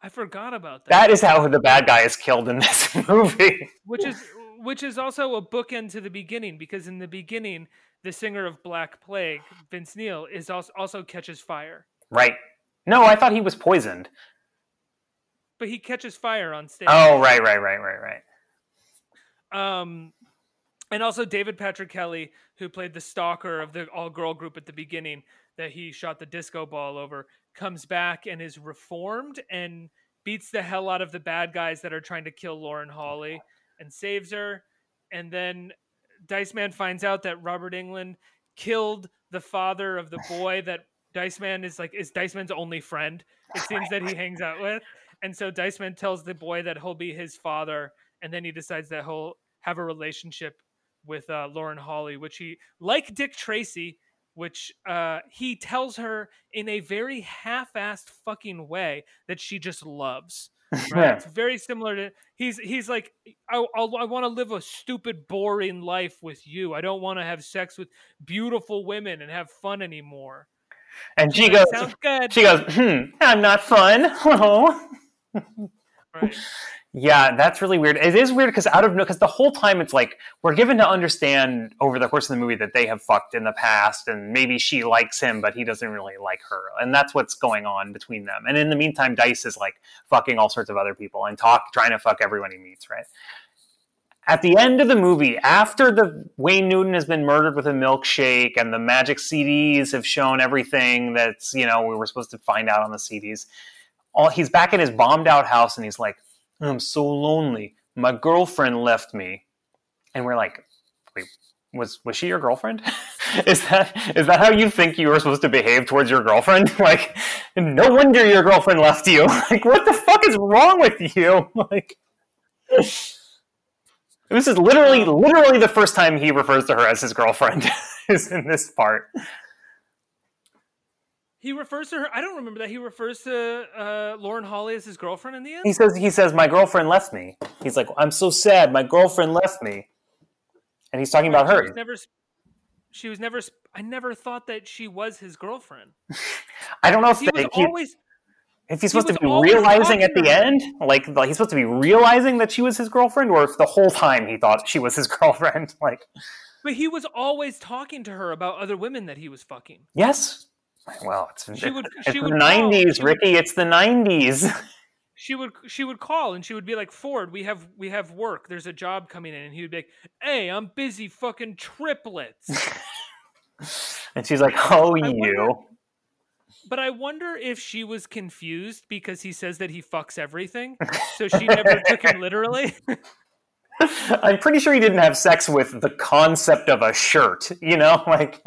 I forgot about that. That is how the bad guy is killed in this movie. Which is also a bookend to the beginning, because in the beginning, the singer of Black Plague, Vince Neil, is also catches fire. Right. No, I thought he was poisoned. But he catches fire on stage. Oh, right. And also David Patrick Kelly, who played the stalker of the all-girl group at the beginning that he shot the disco ball over, comes back and is reformed and beats the hell out of the bad guys that are trying to kill Lauren Holly and saves her. And then Dice Man finds out that Robert Englund killed the father of the boy that Dice Man is Dice Man's only friend, it seems, that he hangs out with. And so Dice Man tells the boy that he'll be his father, and then he decides that he'll have a relationship with Lauren Holly, which he, like Dick Tracy, he tells her in a very half-assed fucking way that she just loves. Right? Yeah. It's very similar to... He's like, I want to live a stupid, boring life with you. I don't want to have sex with beautiful women and have fun anymore. And she goes, sounds good. She goes, I'm not fun. Oh. Right. Yeah, that's really weird. It is weird because the whole time it's like we're given to understand over the course of the movie that they have fucked in the past, and maybe she likes him, but he doesn't really like her, and that's what's going on between them. And in the meantime, Dice is like fucking all sorts of other people and trying to fuck everyone he meets. Right at the end of the movie, after the Wayne Newton has been murdered with a milkshake, and the magic CDs have shown everything that's we were supposed to find out on the CDs. He's back in his bombed out house, and he's like, I'm so lonely. My girlfriend left me. And we're like, wait, was she your girlfriend? Is that how you think you were supposed to behave towards your girlfriend? Like, no wonder your girlfriend left you. Like, what the fuck is wrong with you? Like, this is literally the first time he refers to her as his girlfriend is in this part. He refers to her. I don't remember that he refers to Lauren Holly as his girlfriend in the end. He says, "My girlfriend left me." He's like, "I'm so sad. My girlfriend left me," and he's talking about her. She was never. I never thought that she was his girlfriend. I don't know if if he's supposed to be realizing at the end, like he's supposed to be realizing that she was his girlfriend, or if the whole time he thought she was his girlfriend, like. But he was always talking to her about other women that he was fucking. Yes. Well, it's the 90s, Ricky. It's the 90s. She would call and she would be like, "Ford, we have work. There's a job coming in," and he would be like, "Hey, I'm busy fucking triplets." And she's like, "Oh, But I wonder if she was confused because he says that he fucks everything, so she never took him literally. I'm pretty sure he didn't have sex with the concept of a shirt, you know, like.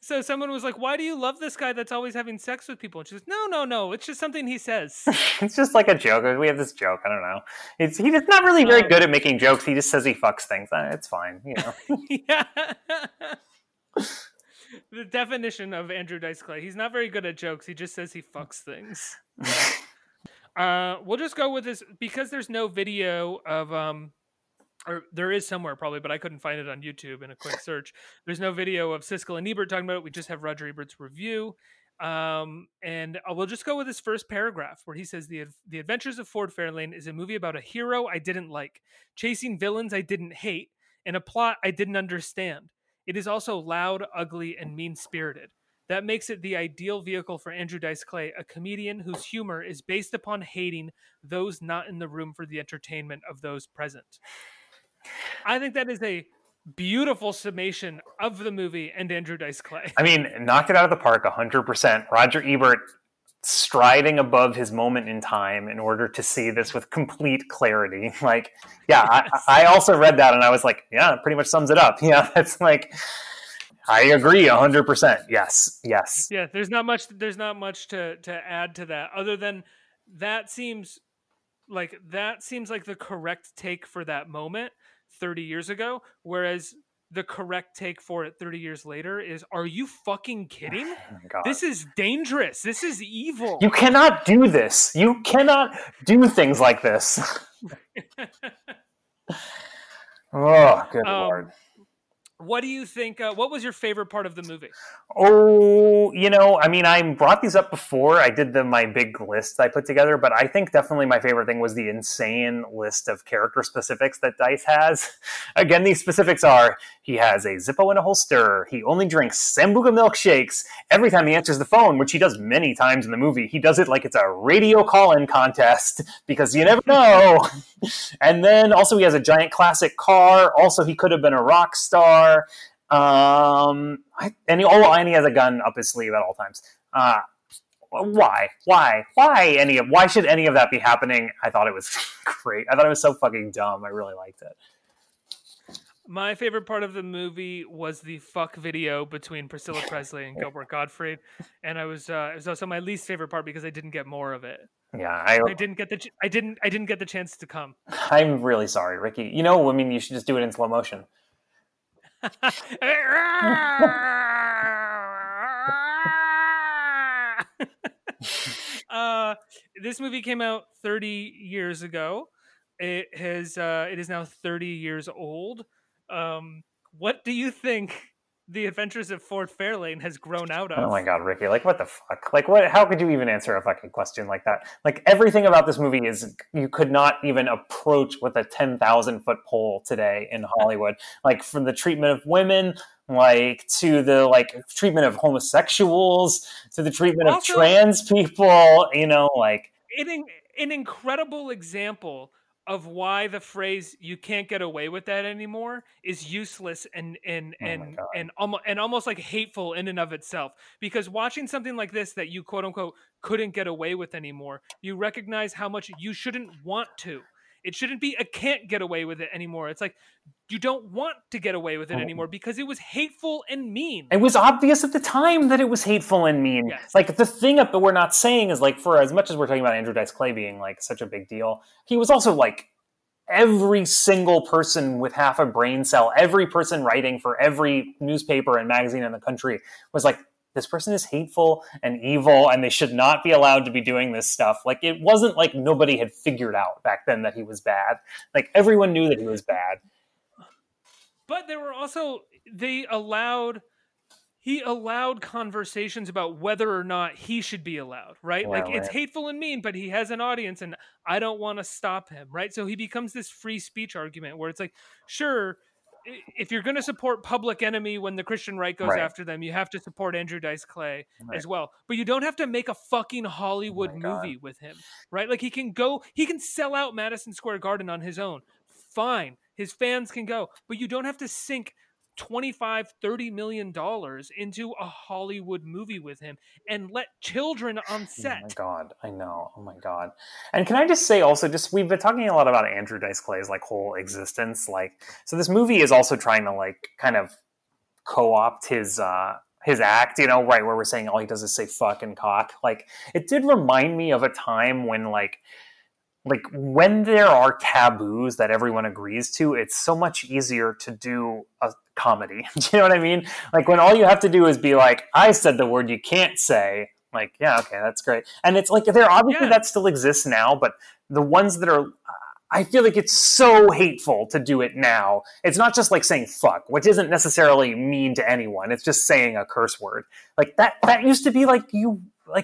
So someone was like, "Why do you love this guy that's always having sex with people?" And she says, No. It's just something he says. It's just like a joke. We have this joke. I don't know. He's not really very good at making jokes. He just says he fucks things. It's fine. You know. Yeah. The definition of Andrew Dice Clay. He's not very good at jokes. He just says he fucks things. We'll just go with this because there's no video of... Or there is somewhere probably, but I couldn't find it on YouTube in a quick search. There's no video of Siskel and Ebert talking about it. We just have Roger Ebert's review. And we'll just go with his first paragraph where he says, The Adventures of Ford Fairlane is a movie about a hero I didn't like, chasing villains I didn't hate, and a plot I didn't understand. It is also loud, ugly, and mean-spirited. That makes it the ideal vehicle for Andrew Dice Clay, a comedian whose humor is based upon hating those not in the room for the entertainment of those present. I think that is a beautiful summation of the movie and Andrew Dice Clay. I mean, knocked it out of the park 100%. Roger Ebert striding above his moment in time in order to see this with complete clarity. Like, yeah, yes. I also read that and I was like, yeah, it pretty much sums it up. Yeah, that's like, I agree 100%. Yes. Yeah, there's not much to add to that other than that seems like the correct take for that moment 30 years ago, whereas the correct take for it 30 years later is, are you fucking kidding? Oh my God. This is dangerous. This is evil. You cannot do this. You cannot do things like this. Oh, good Lord. What do you think, what was your favorite part of the movie? Oh, you know, I mean, I brought these up before. I did my big list I put together, but I think definitely my favorite thing was the insane list of character specifics that Dice has. Again, these specifics are, he has a Zippo and a whole stirrer. He only drinks Sambuca milkshakes every time he answers the phone, which he does many times in the movie. He does it like it's a radio call-in contest because you never know. And then also he has a giant classic car. Also, he could have been a rock star. And he has a gun up his sleeve at all times. Why should any of that be happening? I thought it was great. I thought it was so fucking dumb. I really liked it. My favorite part of the movie was the fuck video between Priscilla Presley and Gilbert Gottfried, and it was also my least favorite part because I didn't get more of it. Yeah, I didn't get the chance to come. I'm really sorry, Ricky. You know, I mean, you should just do it in slow motion. This movie came out 30 years ago. It is now 30 years old. What do you think The Adventures of Ford Fairlane has grown out of? Oh my God, Ricky! Like, what the fuck? Like, what? How could you even answer a fucking question like that? Like, everything about this movie is you could not even approach with a 10,000-foot pole today in Hollywood. Like, from the treatment of women, like to the like treatment of homosexuals, to the treatment of trans people. You know, like an incredible example of why the phrase "you can't get away with that anymore" is useless and almost like hateful in and of itself, because watching something like this that you quote unquote couldn't get away with anymore, you recognize how much you shouldn't want to. It shouldn't be a can't get away with it anymore. It's like, you don't want to get away with it anymore because it was hateful and mean. It was obvious at the time that it was hateful and mean. Yes. Like, the thing that we're not saying is, like, for as much as we're talking about Andrew Dice Clay being, like, such a big deal, he was also, like, every single person with half a brain cell, every person writing for every newspaper and magazine in the country was like, this person is hateful and evil and they should not be allowed to be doing this stuff. Like, it wasn't like nobody had figured out back then that he was bad. Like, everyone knew that he was bad. But there were also, he allowed conversations about whether or not he should be allowed, right? Well, like, it's hateful and mean, but he has an audience and I don't want to stop him, right? So he becomes this free speech argument where it's like, sure, if you're going to support Public Enemy when the Christian right goes after them, you have to support Andrew Dice Clay as well. But you don't have to make a fucking Hollywood movie with him, right? Like, he can sell out Madison Square Garden on his own. Fine. His fans can go. But you don't have to sink $25-30 million into a Hollywood movie with him and let children on set. Oh my God, I know. Oh my God. And can I just say also, just, we've been talking a lot about Andrew Dice Clay's, like, whole existence. Like, so this movie is also trying to, like, kind of co-opt his act, you know, right, where we're saying all he does is say fuck and cock. Like, it did remind me of a time when, like when there are taboos that everyone agrees to, it's so much easier to do a comedy. Do you know what I mean? Like, when all you have to do is be like, I said the word you can't say. Like, yeah, okay, that's great. And it's like, there obviously that still exists now, but the ones that are, I feel like it's so hateful to do it now. It's not just like saying fuck, which isn't necessarily mean to anyone. It's just saying a curse word. Like, that used to be like,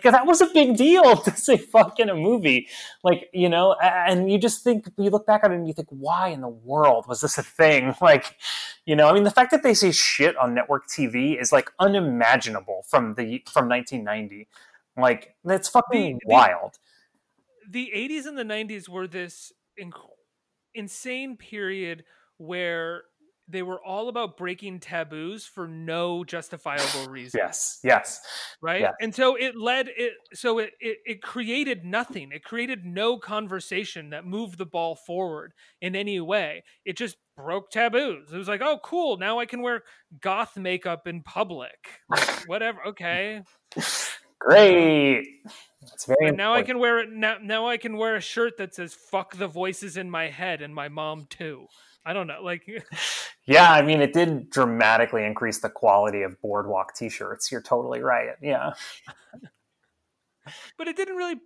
that was a big deal to say fuck in a movie. Like, you know, and you just think, you look back on it and you think, why in the world was this a thing? Like, you know, I mean, the fact that they say shit on network TV is, like, unimaginable from 1990. Like, that's fucking wild. The 80s and the 90s were this insane period where they were all about breaking taboos for no justifiable reason. Yes. Right? Yes. And so it created nothing. It created no conversation that moved the ball forward in any way. It just broke taboos. It was like, oh, cool, now I can wear goth makeup in public. Like, whatever. Okay. Great. That's very important. I can wear it. Now I can wear a shirt that says fuck the voices in my head and my mom too. I don't know. Like, yeah, I mean, it did dramatically increase the quality of Boardwalk t-shirts. You're totally right. Yeah. But it didn't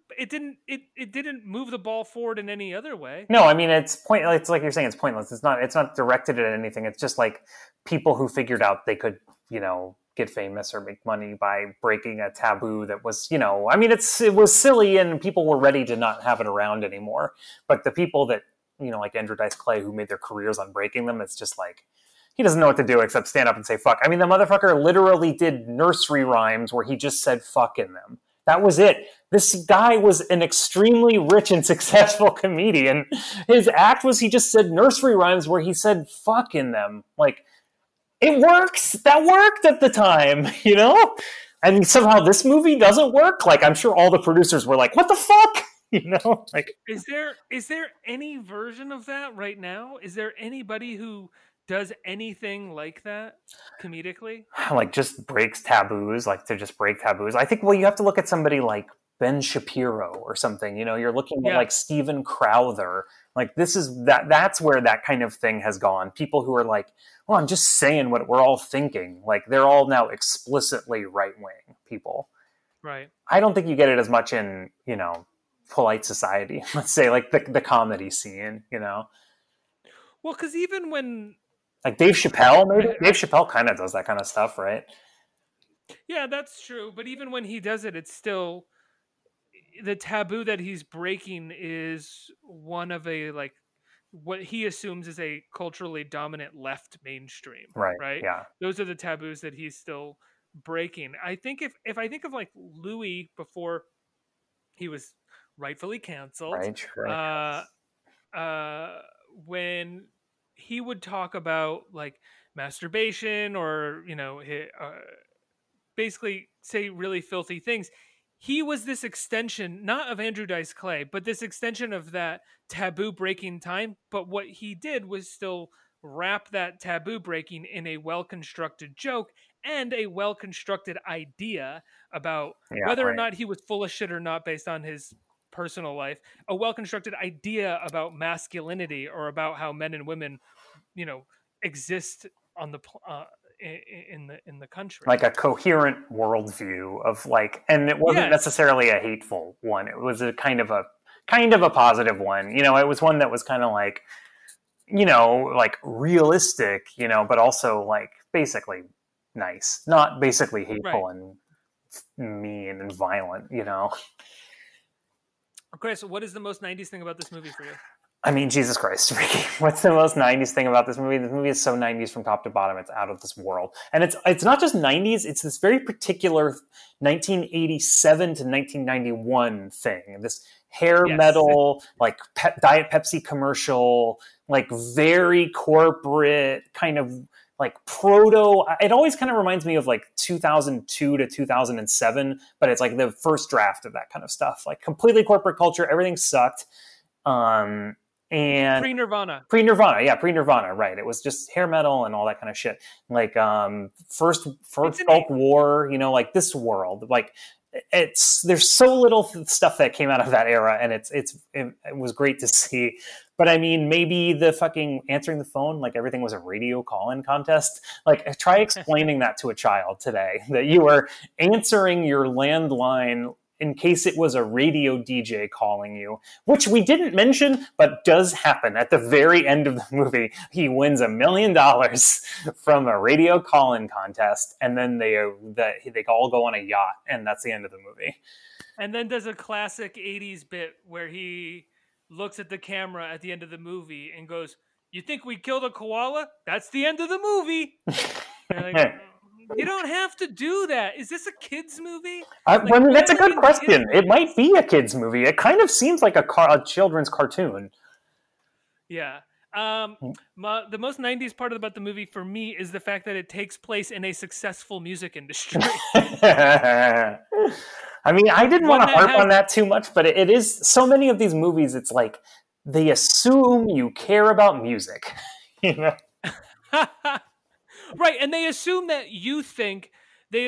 move the ball forward in any other way. No, I mean, it's like you're saying, it's pointless. It's not directed at anything. It's just like people who figured out they could, you know, get famous or make money by breaking a taboo that was, you know, I mean, it was silly and people were ready to not have it around anymore. But the people that, you know, like Andrew Dice Clay, who made their careers on breaking them, it's just like, he doesn't know what to do except stand up and say fuck. I mean, the motherfucker literally did nursery rhymes where he just said fuck in them. That was it. This guy was an extremely rich and successful comedian. His act was he just said nursery rhymes where he said fuck in them. Like, it works. That worked at the time, you know? And somehow this movie doesn't work. Like, I'm sure all the producers were like, what the fuck? You know, like, is there any version of that right now? Is there anybody who does anything like that comedically? Like, just breaks taboos, like, to just break taboos. I think, well, you have to look at somebody like Ben Shapiro or something, you know, you're looking at like Steven Crowther. Like, this is that's where that kind of thing has gone. People who are like, well, I'm just saying what we're all thinking. Like, they're all now explicitly right-wing people. Right. I don't think you get it as much in, you know, polite society, let's say, like the comedy scene, you know. Well, because even when, like, Dave Chappelle kind of does that kind of stuff, right? Yeah, that's true. But even when he does it, it's still the taboo that he's breaking is one of a, like, what he assumes is a culturally dominant left mainstream, right? Yeah, those are the taboos that he's still breaking. I think if I think of, like, Louis before he was rightfully canceled. Right. When he would talk about, like, masturbation or, you know, basically say really filthy things, he was this extension, not of Andrew Dice Clay, but this extension of that taboo breaking time. But what he did was still wrap that taboo breaking in a well-constructed joke and a well-constructed idea about whether or not he was full of shit or not based on his personal life, a well-constructed idea about masculinity or about how men and women, you know, exist on the in the country, like a coherent worldview of like, and it wasn't necessarily a hateful one. It was a kind of a positive one. You know, it was one that was kind of like, you know, like realistic, you know, but also like basically nice, not basically hateful and mean and violent, you know. Chris, what is the most 90s thing about this movie for you? I mean, Jesus Christ, Ricky, what's the most 90s thing about this movie? This movie is so 90s from top to bottom. It's out of this world. And it's not just 90s. It's this very particular 1987 to 1991 thing. This hair metal, like Diet Pepsi commercial, like very corporate kind of like proto. It always kind of reminds me of like 2002 to 2007, but it's like the first draft of that kind of stuff. Like completely corporate culture. Everything sucked. And pre-Nirvana, right? It was just hair metal and all that kind of shit. Like first Gulf War, you know, like this world. Like it's there's so little stuff that came out of that era, and it was great to see. But I mean, maybe the fucking answering the phone, like everything was a radio call-in contest. Like try explaining that to a child today, that you were answering your landline in case it was a radio DJ calling you, which we didn't mention, but does happen at the very end of the movie. He wins $1 million from a radio call-in contest, and then they all go on a yacht, and that's the end of the movie. And then does a classic 80s bit where he looks at the camera at the end of the movie and goes, "You think we killed a koala? That's the end of the movie." And like, you don't have to do that. Is this a kids' movie? Like, I mean, that's a good question. It might be a kids' movie. It kind of seems like a children's cartoon. Yeah. The most 90s part about the movie for me is the fact that it takes place in a successful music industry. I mean, I didn't want to harp on that too much, but it is so many of these movies, it's like they assume you care about music. You know? Right, and they assume that you think the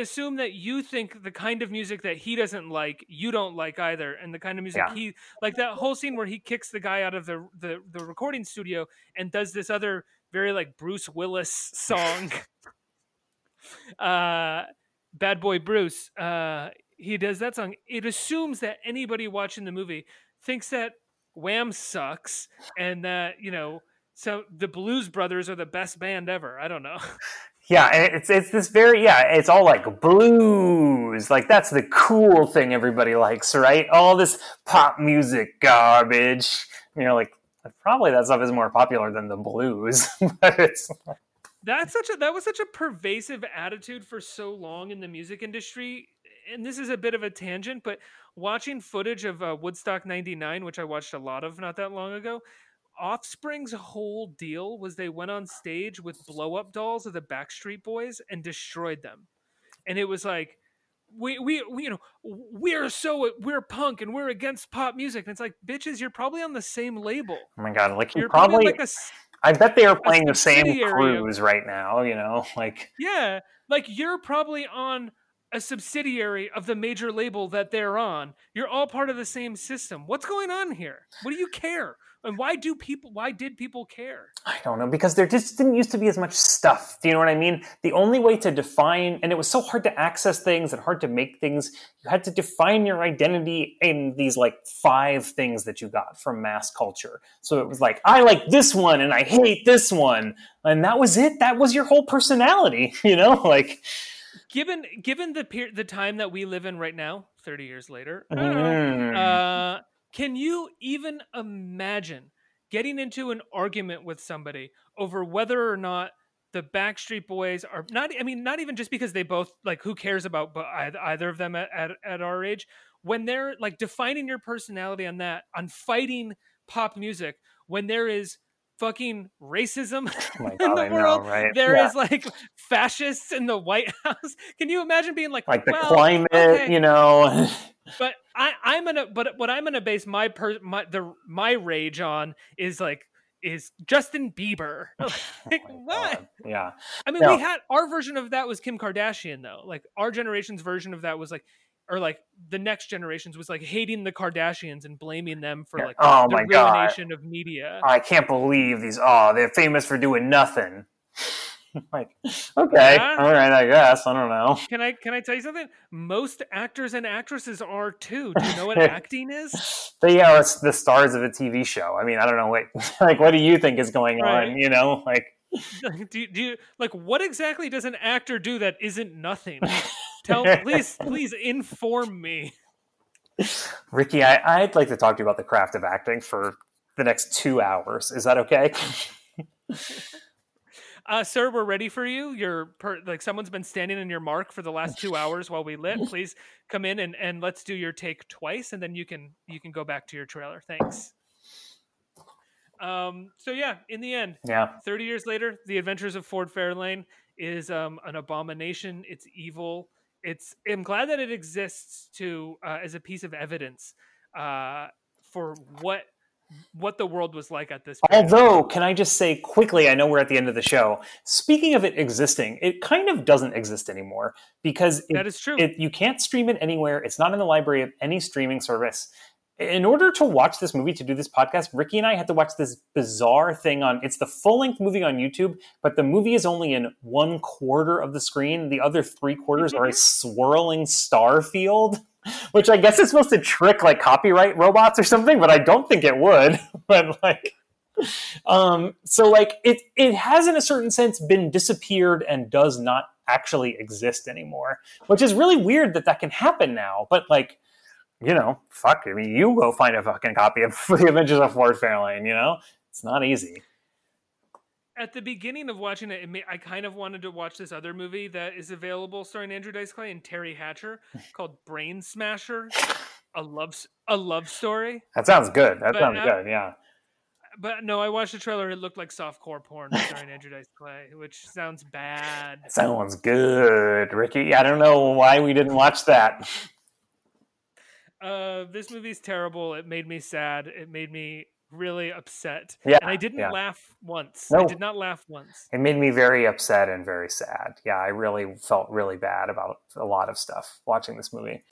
kind of music that he doesn't like, you don't like either, and the kind of music he like. That whole scene where he kicks the guy out of the recording studio and does this other very like Bruce Willis song, Bad Boy Bruce. He does that song. It assumes that anybody watching the movie thinks that Wham sucks and that, you know, so the Blues Brothers are the best band ever. I don't know. Yeah, and it's this very, it's all like blues. Like that's the cool thing everybody likes, right? All this pop music garbage. You know, like probably that stuff is more popular than the blues. But it's like... that was such a pervasive attitude for so long in the music industry. And this is a bit of a tangent, but watching footage of Woodstock 99, which I watched a lot of not that long ago, Offspring's whole deal was they went on stage with blow-up dolls of the Backstreet Boys and destroyed them, and it was like, we you know, we're punk and we're against pop music, and it's like, bitches, you're probably on the same label. Oh my god, like you're probably like I bet they are playing the same crews right now, you know, like yeah, like you're probably on a subsidiary of the major label that they're on. You're all part of the same system. What's going on here? What do you care? And why did people care? I don't know, because there just didn't used to be as much stuff. Do you know what I mean? The only way to define, and it was so hard to access things and hard to make things, you had to define your identity in these like 5 things that you got from mass culture. So it was like, I like this one and I hate this one. And that was it. That was your whole personality, you know? Like given the time that we live in right now, 30 years later, can you even imagine getting into an argument with somebody over whether or not the Backstreet Boys are not, I mean, not even just because they both, like, who cares about either of them at our age, when they're like defining your personality on that, on fighting pop music, when there is fucking racism in the world, right? There is like fascists in the White House. Can you imagine being like the climate, you know? But what I'm gonna base my rage on is Justin Bieber. Like, oh what? God. Yeah. I mean, we had our version of that was Kim Kardashian though. Like our generation's version of that was like, or like the next generations was like hating the Kardashians and blaming them for like the ruination of media. I can't believe these. Oh, they're famous for doing nothing. Like, okay, all right, I guess. I don't know. Can I tell you something? Most actors and actresses are too. Do you know what acting is? They are the stars of a TV show. I mean, I don't know. What do you think is going on? You know, like, do you like what exactly does an actor do that isn't nothing? Please inform me, Ricky. I'd like to talk to you about the craft of acting for the next 2 hours. Is that okay? Sir, we're ready for you. Someone's been standing in your mark for the last 2 hours while we lit. Please come in and let's do your take twice, and then you can go back to your trailer. Thanks. So yeah, in the end, 30 years later, The Adventures of Ford Fairlane is an abomination. It's evil. I'm glad that it exists to as a piece of evidence for what the world was like at this point. Although, can I just say quickly, I know we're at the end of the show. Speaking of it existing, it kind of doesn't exist anymore because that is true. You can't stream it anywhere. It's not in the library of any streaming service. In order to watch this movie, to do this podcast, Ricky and I had to watch this bizarre thing it's the full-length movie on YouTube, but the movie is only in 1/4 of the screen. The other 3/4 are a swirling star field, which I guess is supposed to trick like copyright robots or something, but I don't think it would. But it has in a certain sense been disappeared and does not actually exist anymore, which is really weird that can happen now. But you know, fuck. I mean, you go find a fucking copy of The Adventures of Ford Fairlane. You know, it's not easy. At the beginning of watching it, I kind of wanted to watch this other movie that is available starring Andrew Dice Clay and Terry Hatcher called Brain Smasher, a love story. That sounds good. That sounds good. Yeah. But no, I watched the trailer. It looked like softcore porn starring Andrew Dice Clay, which sounds bad. That sounds good, Ricky. I don't know why we didn't watch that. This movie's terrible. It made me sad. It made me really upset. Yeah, and I didn't laugh once. No. I did not laugh once. It made me very upset and very sad. Yeah, I really felt really bad about a lot of stuff watching this movie.